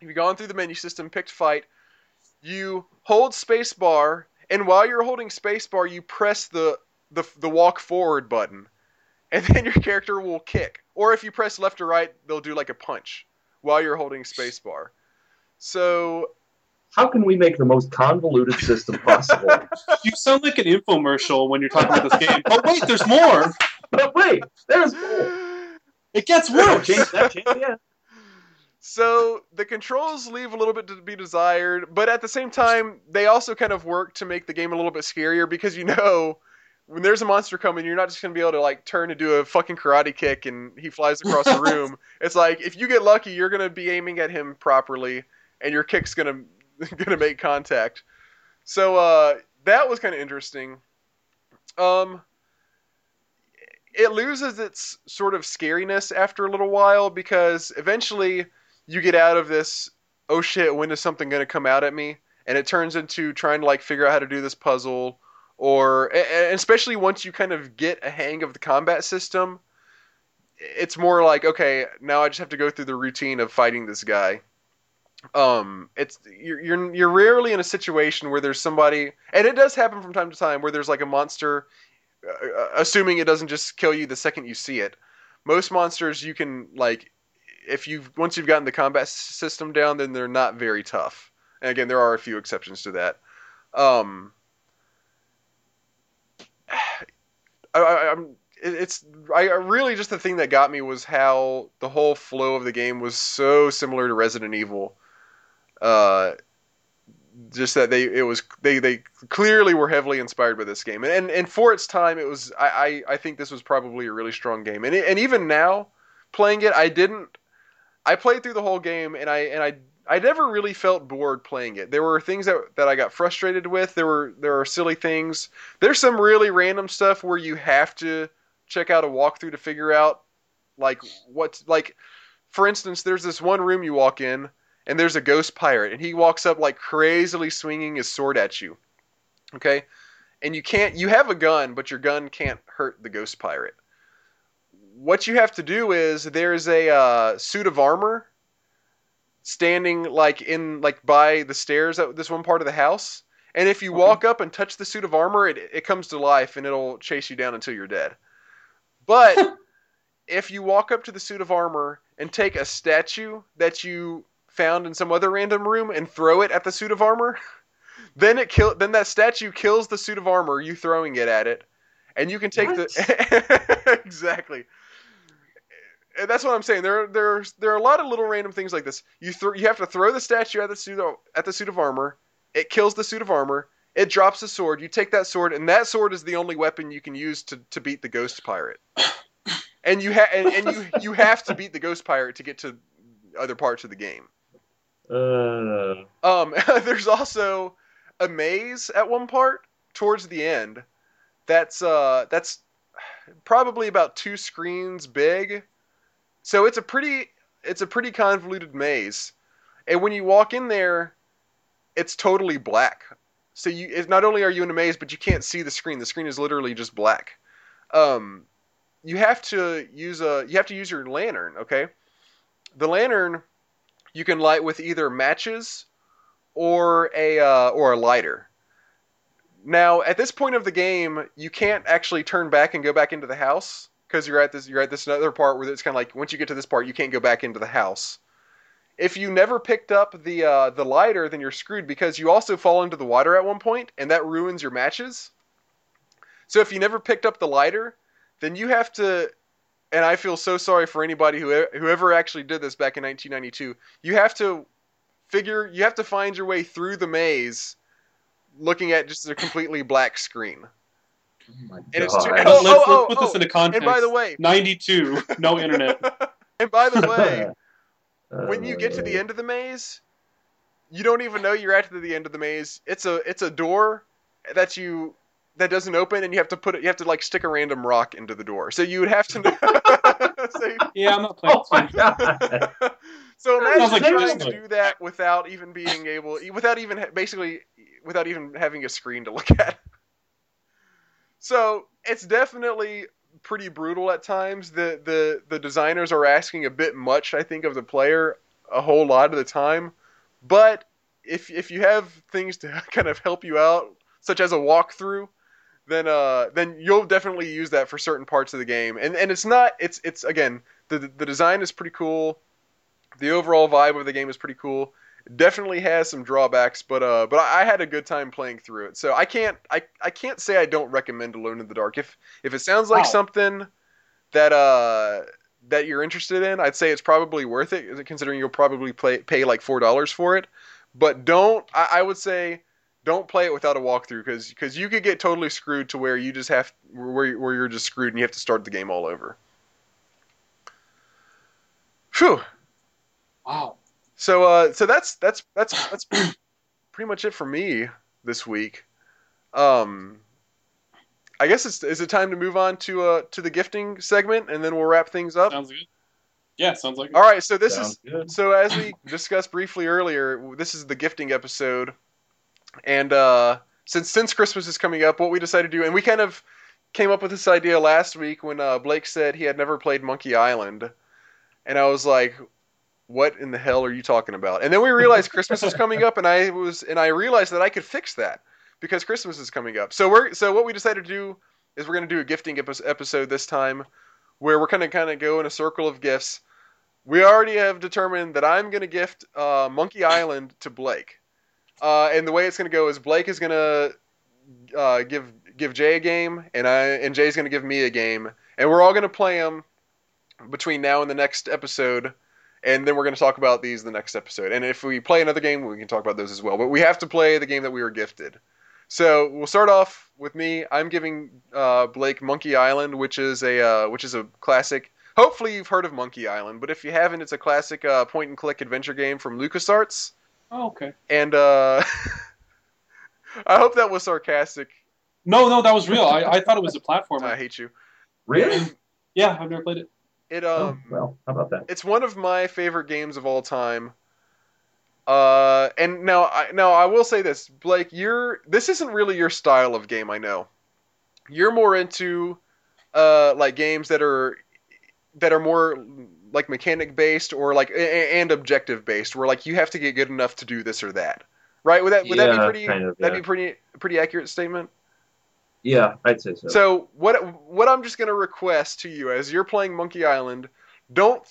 you've gone through the menu system, picked fight, you hold space bar, and while you're holding space bar, you press the, the, the walk forward button, and then your character will kick. Or if you press left or right, they'll do like a punch while you're holding space bar. So... how can we make the most convoluted system possible? You sound like an infomercial when you're talking about this game. But wait, there's more! But wait, there's more! It gets worse! Change that, change, yeah. So, the controls leave a little bit to be desired, but at the same time, they also kind of work to make the game a little bit scarier, because you know, when there's a monster coming, you're not just going to be able to like turn and do a fucking karate kick and he flies across the room. It's like, if you get lucky, you're going to be aiming at him properly, and your kick's going to... gonna make contact. So uh, that was kind of interesting. Um, it loses its sort of scariness after a little while, because eventually you get out of this, oh shit, when is something gonna come out at me? And it turns into trying to like figure out how to do this puzzle, or especially once you kind of get a hang of the combat system, it's more like, okay, now I just have to go through the routine of fighting this guy. Um, it's you're you're you're rarely in a situation where there's somebody, and it does happen from time to time, where there's like a monster, uh, assuming it doesn't just kill you the second you see it. Most monsters you can, like, if you've once you've gotten the combat system down, then they're not very tough. And again, there are a few exceptions to that. Um, I, I, I'm. It's I really just the thing that got me was how the whole flow of the game was so similar to Resident Evil. Uh, just that they it was they, they clearly were heavily inspired by this game, and and for its time, it was I, I, I think this was probably a really strong game, and it, and even now playing it, I didn't I played through the whole game, and I and I I never really felt bored playing it. There were things that that I got frustrated with. There were there are silly things. There's some really random stuff where you have to check out a walkthrough to figure out, like, what's, like, for instance, there's this one room you walk in, and there's a ghost pirate, and he walks up, like, crazily swinging his sword at you, okay? And you can't, you have a gun, but your gun can't hurt the ghost pirate. What you have to do is, there's a uh, suit of armor standing, like, in, like, by the stairs at this one part of the house, and if you walk up and touch the suit of armor, it, it comes to life, and it'll chase you down until you're dead. But if you walk up to the suit of armor and take a statue that you found in some other random room and throw it at the suit of armor, then it kill then that statue kills the suit of armor you throwing it at it, and you can take what? the exactly. And that's what I'm saying. There there there are a lot of little random things like this. You throw you have to throw the statue at the suit of, at the suit of armor. It kills the suit of armor. It drops a sword, you take that sword, and that sword is the only weapon you can use to, to beat the ghost pirate. And you ha- and, and you you have to beat the ghost pirate to get to other parts of the game. Uh. Um, there's also a maze at one part towards the end. That's uh that's probably about two screens big. So it's a pretty it's a pretty convoluted maze. And when you walk in there, it's totally black. So you, not only are you in a maze, but you can't see the screen. The screen is literally just black. Um, you have to use a you have to use your lantern. Okay, the lantern you can light with either matches or a uh, or a lighter. Now at this point of the game, you can't actually turn back and go back into the house because you're at this you're at this other part where it's kind of like once you get to this part, you can't go back into the house. If you never picked up the uh, the lighter, then you're screwed because you also fall into the water at one point, and that ruins your matches. So if you never picked up the lighter, then you have to, and I feel so sorry for anybody who whoever actually did this back in nineteen ninety-two, you have to figure, you have to find your way through the maze looking at just a completely black screen. Oh my God. And it's too, let's, oh, let's, oh, let's put oh, this into context. And by the way, ninety-two, no internet. And by the way, when you get to the end of the maze, you don't even know you're at the end of the maze. It's a it's a door that you that doesn't open, and you have to put it. You have to like stick a random rock into the door. So you would have to. Know, so you, yeah, I'm not playing. Oh my God. So imagine like, trying to do that without even being able, without even basically, without even having a screen to look at. So it's definitely pretty brutal at times. The, the the designers are asking a bit much, I think, of the player a whole lot of the time. But if if you have things to kind of help you out, such as a walkthrough, then uh then you'll definitely use that for certain parts of the game. And and it's not it's it's again the the design is pretty cool. The overall vibe of the game is pretty cool. It definitely has some drawbacks, but uh but I had a good time playing through it. So I can't I, I can't say I don't recommend Alone in the Dark. If if it sounds like wow. something that uh that you're interested in, I'd say it's probably worth it, considering you'll probably play, pay like four dollars for it. But don't I, I would say don't play it without a walkthrough, because because you could get totally screwed to where you just have where where you're just screwed and you have to start the game all over. Phew. Wow. So, uh, so that's that's that's that's pretty much it for me this week. Um, I guess it's is it time to move on to uh to the gifting segment, and then we'll wrap things up. Sounds good. Yeah, sounds like. All right, so this sounds is good. So as we discussed briefly earlier, this is the gifting episode, and uh, since since Christmas is coming up, what we decided to do, and we kind of came up with this idea last week when uh, Blake said he had never played Monkey Island, and I was like, "What in the hell are you talking about?" And then we realized Christmas was coming up, and I was and I realized that I could fix that because Christmas is coming up. So we're so what we decided to do is we're going to do a gifting episode this time, where we're going to kind of go in a circle of gifts. We already have determined that I'm going to gift uh, Monkey Island to Blake, uh, and the way it's going to go is Blake is going to uh, give. give Jay a game, and I and Jay's going to give me a game, and we're all going to play them between now and the next episode, and then we're going to talk about these in the next episode. And if we play another game, we can talk about those as well. But we have to play the game that we were gifted. So we'll start off with me. I'm giving uh, Blake Monkey Island, which is a uh, which is a classic. Hopefully you've heard of Monkey Island, but if you haven't, it's a classic uh, point-and-click adventure game from LucasArts. Oh, okay. And uh, I hope that was sarcastic. No, no, that was real. I, I thought it was a platformer. I hate you. Really? Yeah, I've never played it. It um. Oh, well, how about that? It's one of my favorite games of all time. Uh, and now, I, now I will say this, Blake, you're this isn't really your style of game. I know you're more into uh like games that are that are more like mechanic based or like and objective based, where like you have to get good enough to do this or that, right? Would that would yeah, that be pretty? Kind of, yeah. That'd be pretty pretty accurate statement. Yeah, I'd say so. So what what I'm just going to request to you as you're playing Monkey Island, don't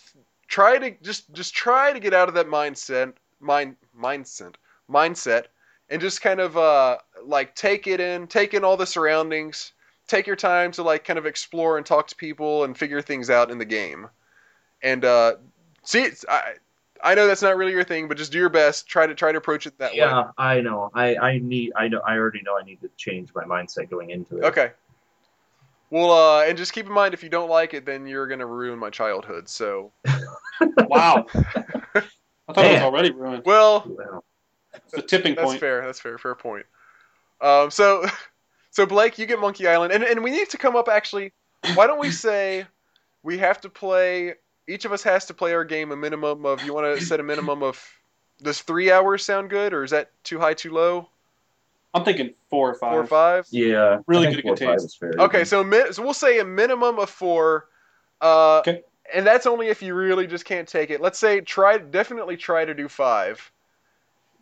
try to just just try to get out of that mindset, mind mindset, mindset and just kind of uh like take it in, take in all the surroundings, take your time to like kind of explore and talk to people and figure things out in the game. And uh see it's, I I know that's not really your thing, but just do your best. Try to try to approach it that yeah, way. Yeah, I know. I, I need. I know. I already know. I need to change my mindset going into it. Okay. Well, uh, and just keep in mind, if you don't like it, then you're gonna ruin my childhood. So. Wow. I thought Man. It was already ruined. Well, wow. It's a tipping that's point. That's fair. That's fair. Fair point. Um. So, so Blake, you get Monkey Island, and and we need to come up actually. Why don't we say we have to play. Each of us has to play our game a minimum of, you want to set a minimum of, does three hours sound good, or is that too high, too low? I'm thinking four or five. Four or five? Yeah. Really good at good taste. Okay, so, so we'll say a minimum of four, uh, okay. And that's only if you really just can't take it. Let's say try, definitely try to do five,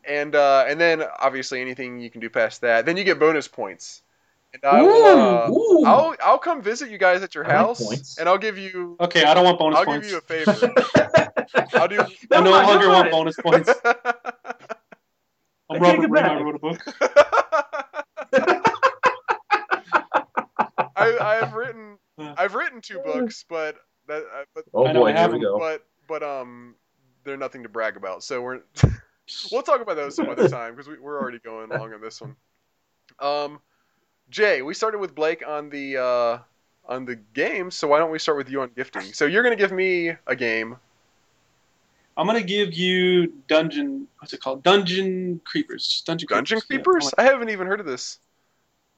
and uh, and then obviously anything you can do past that. Then you get bonus points. And I will, uh, I'll I'll come visit you guys at your house, and I'll give you. Okay, I don't want bonus I'll points. I'll give you a favor. I'll do. I no longer want bonus points. I'm Robert Ring. I wrote a book. I I have written I've written two books, but that but oh boy, here we go. But but um, they're nothing to brag about. So we're we'll talk about those some other time because we we're already going long on this one. Um. Jay, we started with Blake on the uh, on the game, so why don't we start with you on gifting? So you're going to give me a game. I'm going to give you Dungeon... What's it called? Dungeon Creepers. Dungeon Creepers? Dungeon Creepers? Yeah, I, like I haven't even heard of this.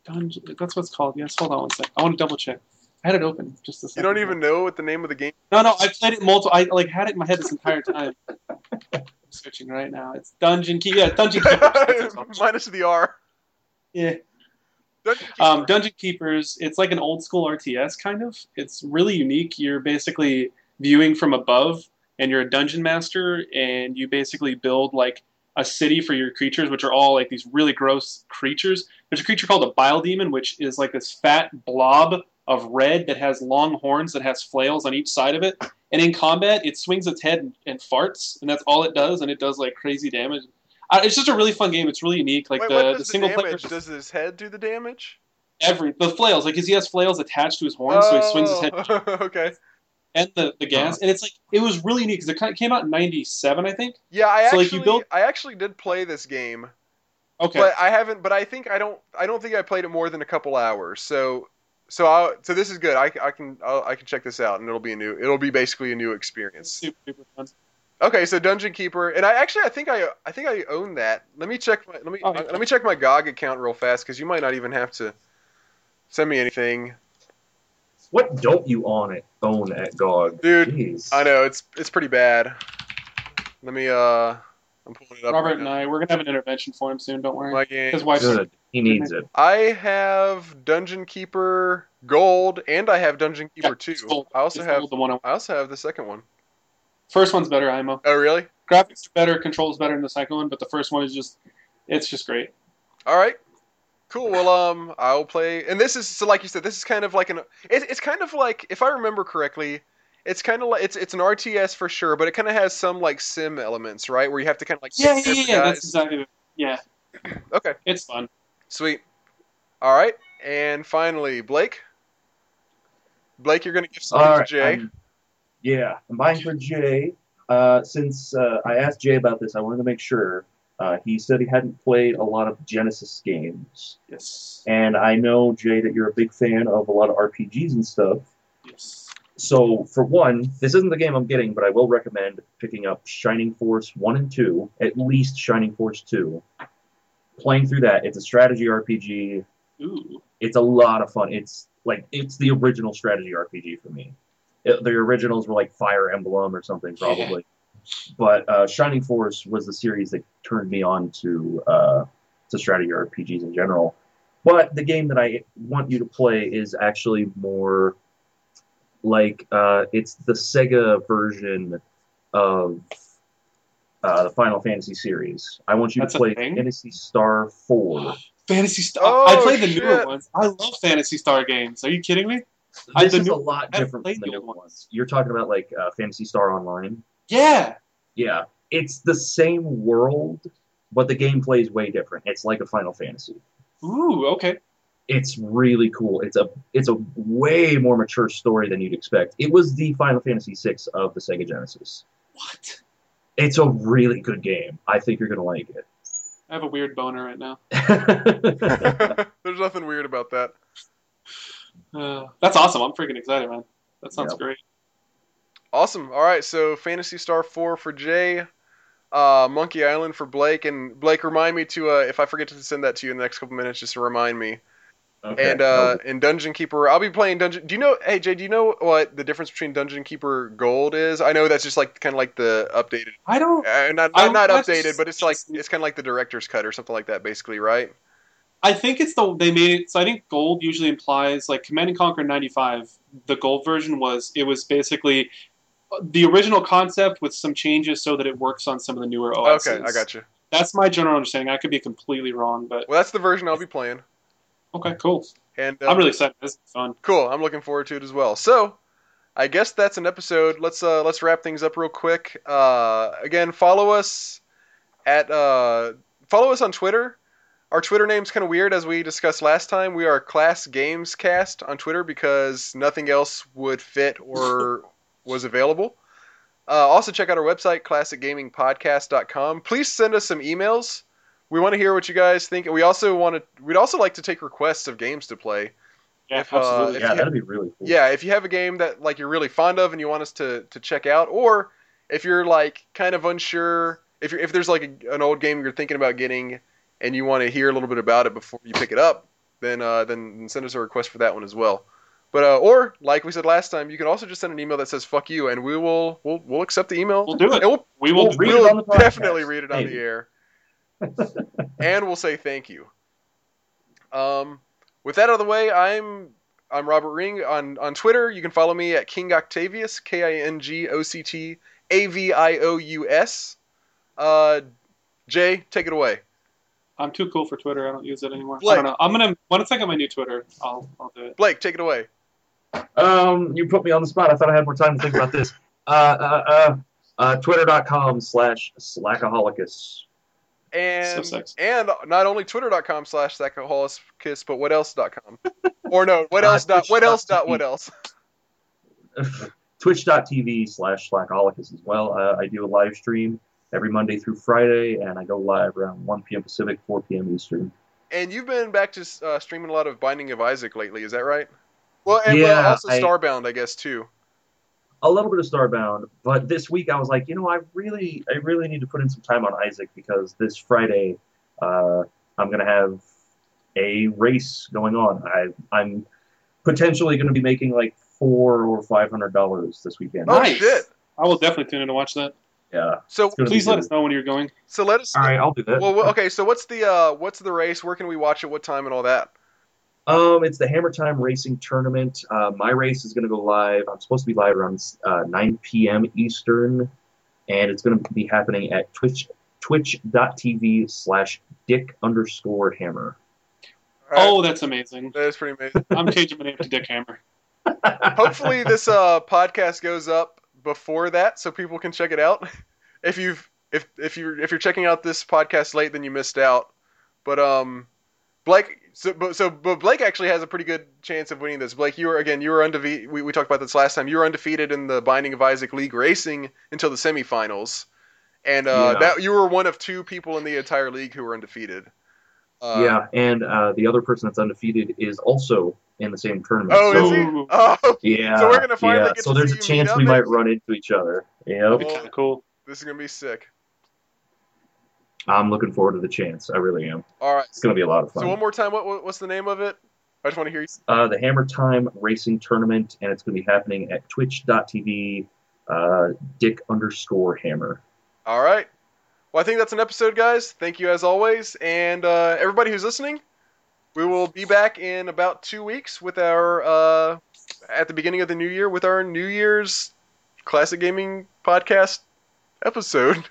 Dungeon... That's what it's called. Yes, hold on one sec. I want to double check. I had it open just a second. You don't even know what the name of the game is? No, no, I played it multiple... I like had it in my head this entire time. I'm searching right now. It's Dungeon Keeper. Yeah, Dungeon Keepers. Minus the R. Yeah. Dungeon Keepers. Um, Dungeon Keepers, it's like an old school R T S kind of. It's really unique. You're basically viewing from above, and you're a dungeon master, and you basically build like a city for your creatures, which are all like these really gross creatures. There's a creature called a bile demon, which is like this fat blob of red that has long horns that has flails on each side of it. And in combat, it swings its head and, and farts, and that's all it does, and it does like crazy damage. It's just a really fun game. It's really unique. Like Wait, the, what does the single the damage? player. Does his head do the damage? Every the flails, like, cause he has flails attached to his horns, oh, so he swings his head. Okay. And the, the gas, and it's like it was really neat because it came out in ninety-seven, I think. Yeah, I so, actually, like, you build... I actually did play this game. Okay. But I haven't. But I think I don't. I don't think I played it more than a couple hours. So, so I so this is good. I, I can I'll, I can check this out, and it'll be a new. It'll be basically a new experience. Super, super fun. Okay, so Dungeon Keeper, and I actually I think I I think I own that. Let me check my let me oh, okay. let me check my G O G account real fast because you might not even have to send me anything. What don't you on it own at G O G, dude? Jeez. I know it's it's pretty bad. Let me uh, I'm pulling it up. Robert right and now. I we're gonna have an intervention for him soon. Don't worry. My game. His wife's Good. He needs it. I have Dungeon Keeper Gold, and I have Dungeon Keeper yeah, two. I also have the one. I also have the second one. First one's better, I M O. Oh, really? Graphics are better, controls better than the second one, but the first one is just, it's just great. All right, cool. Well, um, I'll play. And this is so, like you said, this is kind of like an. It's it's kind of like, if I remember correctly, it's kind of like it's it's an R T S for sure, but it kind of has some like sim elements, right? Where you have to kind of like. Yeah, yeah, yeah. Guys. That's exactly. Yeah. Okay. It's fun. Sweet. All right. And finally, Blake. Blake, you're going to give something right, to Jay. I'm, yeah. Mine for Jay. Uh, since uh, I asked Jay about this, I wanted to make sure. Uh, he said he hadn't played a lot of Genesis games. Yes. And I know, Jay, that you're a big fan of a lot of R P Gs and stuff. Yes. So, for one, this isn't the game I'm getting, but I will recommend picking up Shining Force one and two, at least Shining Force two. Playing through that, it's a strategy R P G. Ooh. It's a lot of fun. It's like it's the original strategy R P G for me. It, the originals were like Fire Emblem or something probably, yeah. but uh, Shining Force was the series that turned me on to uh, to strategy R P Gs in general. But the game that I want you to play is actually more like uh, it's the Sega version of. Uh, the Final Fantasy series. I want you That's to play Phantasy Star four. Phantasy Star? Oh, I played the shit. newer ones. I love Phantasy Star games. Are you kidding me? This I, is new, a lot different than the newer ones. ones. You're talking about, like, uh, Phantasy Star Online? Yeah! Yeah. It's the same world, but the gameplay is way different. It's like a Final Fantasy. Ooh, okay. It's really cool. It's a it's a way more mature story than you'd expect. It was the Final Fantasy six of the Sega Genesis. What? It's a really good game. I think you're going to like it. I have a weird boner right now. There's nothing weird about that. Uh, that's awesome. I'm freaking excited, man. That sounds yep. great. Awesome. All right, so Phantasy Star four for Jay, uh, Monkey Island for Blake. And Blake, remind me to, uh, if I forget to send that to you in the next couple minutes, just to remind me. Okay. And uh, be... and Dungeon Keeper, I'll be playing Dungeon. Do you know? Hey Jay, do you know what the difference between Dungeon Keeper Gold is? I know that's just like kind of like the updated. I don't. Uh, not I don't, not updated, just, but it's like it's kind of like the director's cut or something like that, basically, right? I think it's the they made it. So I think Gold usually implies like Command and Conquer ninety-five. The Gold version was it was basically the original concept with some changes so that it works on some of the newer O Ss. Okay, I got you. That's my general understanding. I could be completely wrong, but well, that's the version I'll be playing. Okay, cool. And um, I'm really excited. This is fun. Cool. I'm looking forward to it as well. So, I guess that's an episode. Let's uh, let's wrap things up real quick. Uh, again, follow us at uh, follow us on Twitter. Our Twitter name's kind of weird, as we discussed last time. We are Class Games Cast on Twitter because nothing else would fit or was available. Uh, also, check out our website, classic gaming podcast dot com. Please send us some emails. We want to hear what you guys think. We also want to. We'd also like to take requests of games to play. Yeah, if, absolutely. Uh, yeah, have, that'd be really cool. Yeah, if you have a game that like you're really fond of and you want us to, to check out, or if you're like kind of unsure, if you're, if there's like a, an old game you're thinking about getting and you want to hear a little bit about it before you pick it up, then uh, then send us a request for that one as well. But uh, or like we said last time, you can also just send an email that says "fuck you" and we will we'll we'll accept the email. We'll do it. And we'll, we will we'll read we'll it on the podcast. Definitely read it on Maybe. the air. And we'll say thank you. Um, with that out of the way, I'm I'm Robert Ring on, on Twitter. You can follow me at King Octavius, K I N G O C T A V I O U S. Uh, Jay, take it away. I'm too cool for Twitter. I don't use it anymore. Blake. I don't know. I'm gonna once I get my new Twitter, I'll I'll do it. Blake, take it away. Um, you put me on the spot. I thought I had more time to think about this. Uh, uh, uh, uh Twitter.com slash Slackaholicus. And so and not only twitter.com slash slackaholicus, but what else dot com. Or no, what else dot what else dot what else? Twitch dot t v slash slackaholicus as well. Uh, I do a live stream every Monday through Friday, and I go live around one p.m. Pacific, four p.m. Eastern. And you've been back to uh, streaming a lot of Binding of Isaac lately, is that right? Well, and yeah, well, also I, Starbound, I guess, too. A little bit of Starbound, but this week I was like, you know, I really, I really need to put in some time on Isaac because this Friday uh, I'm gonna have a race going on. I, I'm potentially gonna be making like four or five hundred dollars this weekend. Oh nice. Shit! I will definitely tune in to watch that. Yeah. So please let us know when you're going. So let us. All right, I'll do that. Well, okay. So what's the uh, what's the race? Where can we watch it? What time and all that? Um, it's the Hammer Time Racing Tournament. Uh, my race is going to go live. I'm supposed to be live around uh, nine p.m. Eastern, and it's going to be happening at Twitch twitch.tv slash dick underscore hammer. Right. Oh, that's amazing. That is pretty amazing. I'm changing my name to Dick Hammer. Hopefully this uh, podcast goes up before that, so people can check it out. If you've if if you're if you're checking out this podcast late, then you missed out. But um, Blake. So, but, so, but Blake actually has a pretty good chance of winning this. Blake, you were again, you were undefeated. We, we talked about this last time. You were undefeated in the Binding of Isaac League Racing until the semifinals, and uh, yeah. that you were one of two people in the entire league who were undefeated. Uh, yeah, and uh, the other person that's undefeated is also in the same tournament. Oh, so, is he? Oh, yeah. So we're gonna finally yeah. get so to there's see a chance we might run into each other. Yeah, well, kind of cool. This is gonna be sick. I'm looking forward to the chance. I really am. All right. It's going to be a lot of fun. So one more time, what what's the name of it? I just want to hear you say. Uh, the Hammer Time Racing Tournament, and it's going to be happening at twitch dot t v uh, dick underscore hammer. All right. Well, I think that's an episode, guys. Thank you as always. And uh, everybody who's listening, we will be back in about two weeks with our, uh, at the beginning of the new year, with our New Year's Classic Gaming Podcast episode.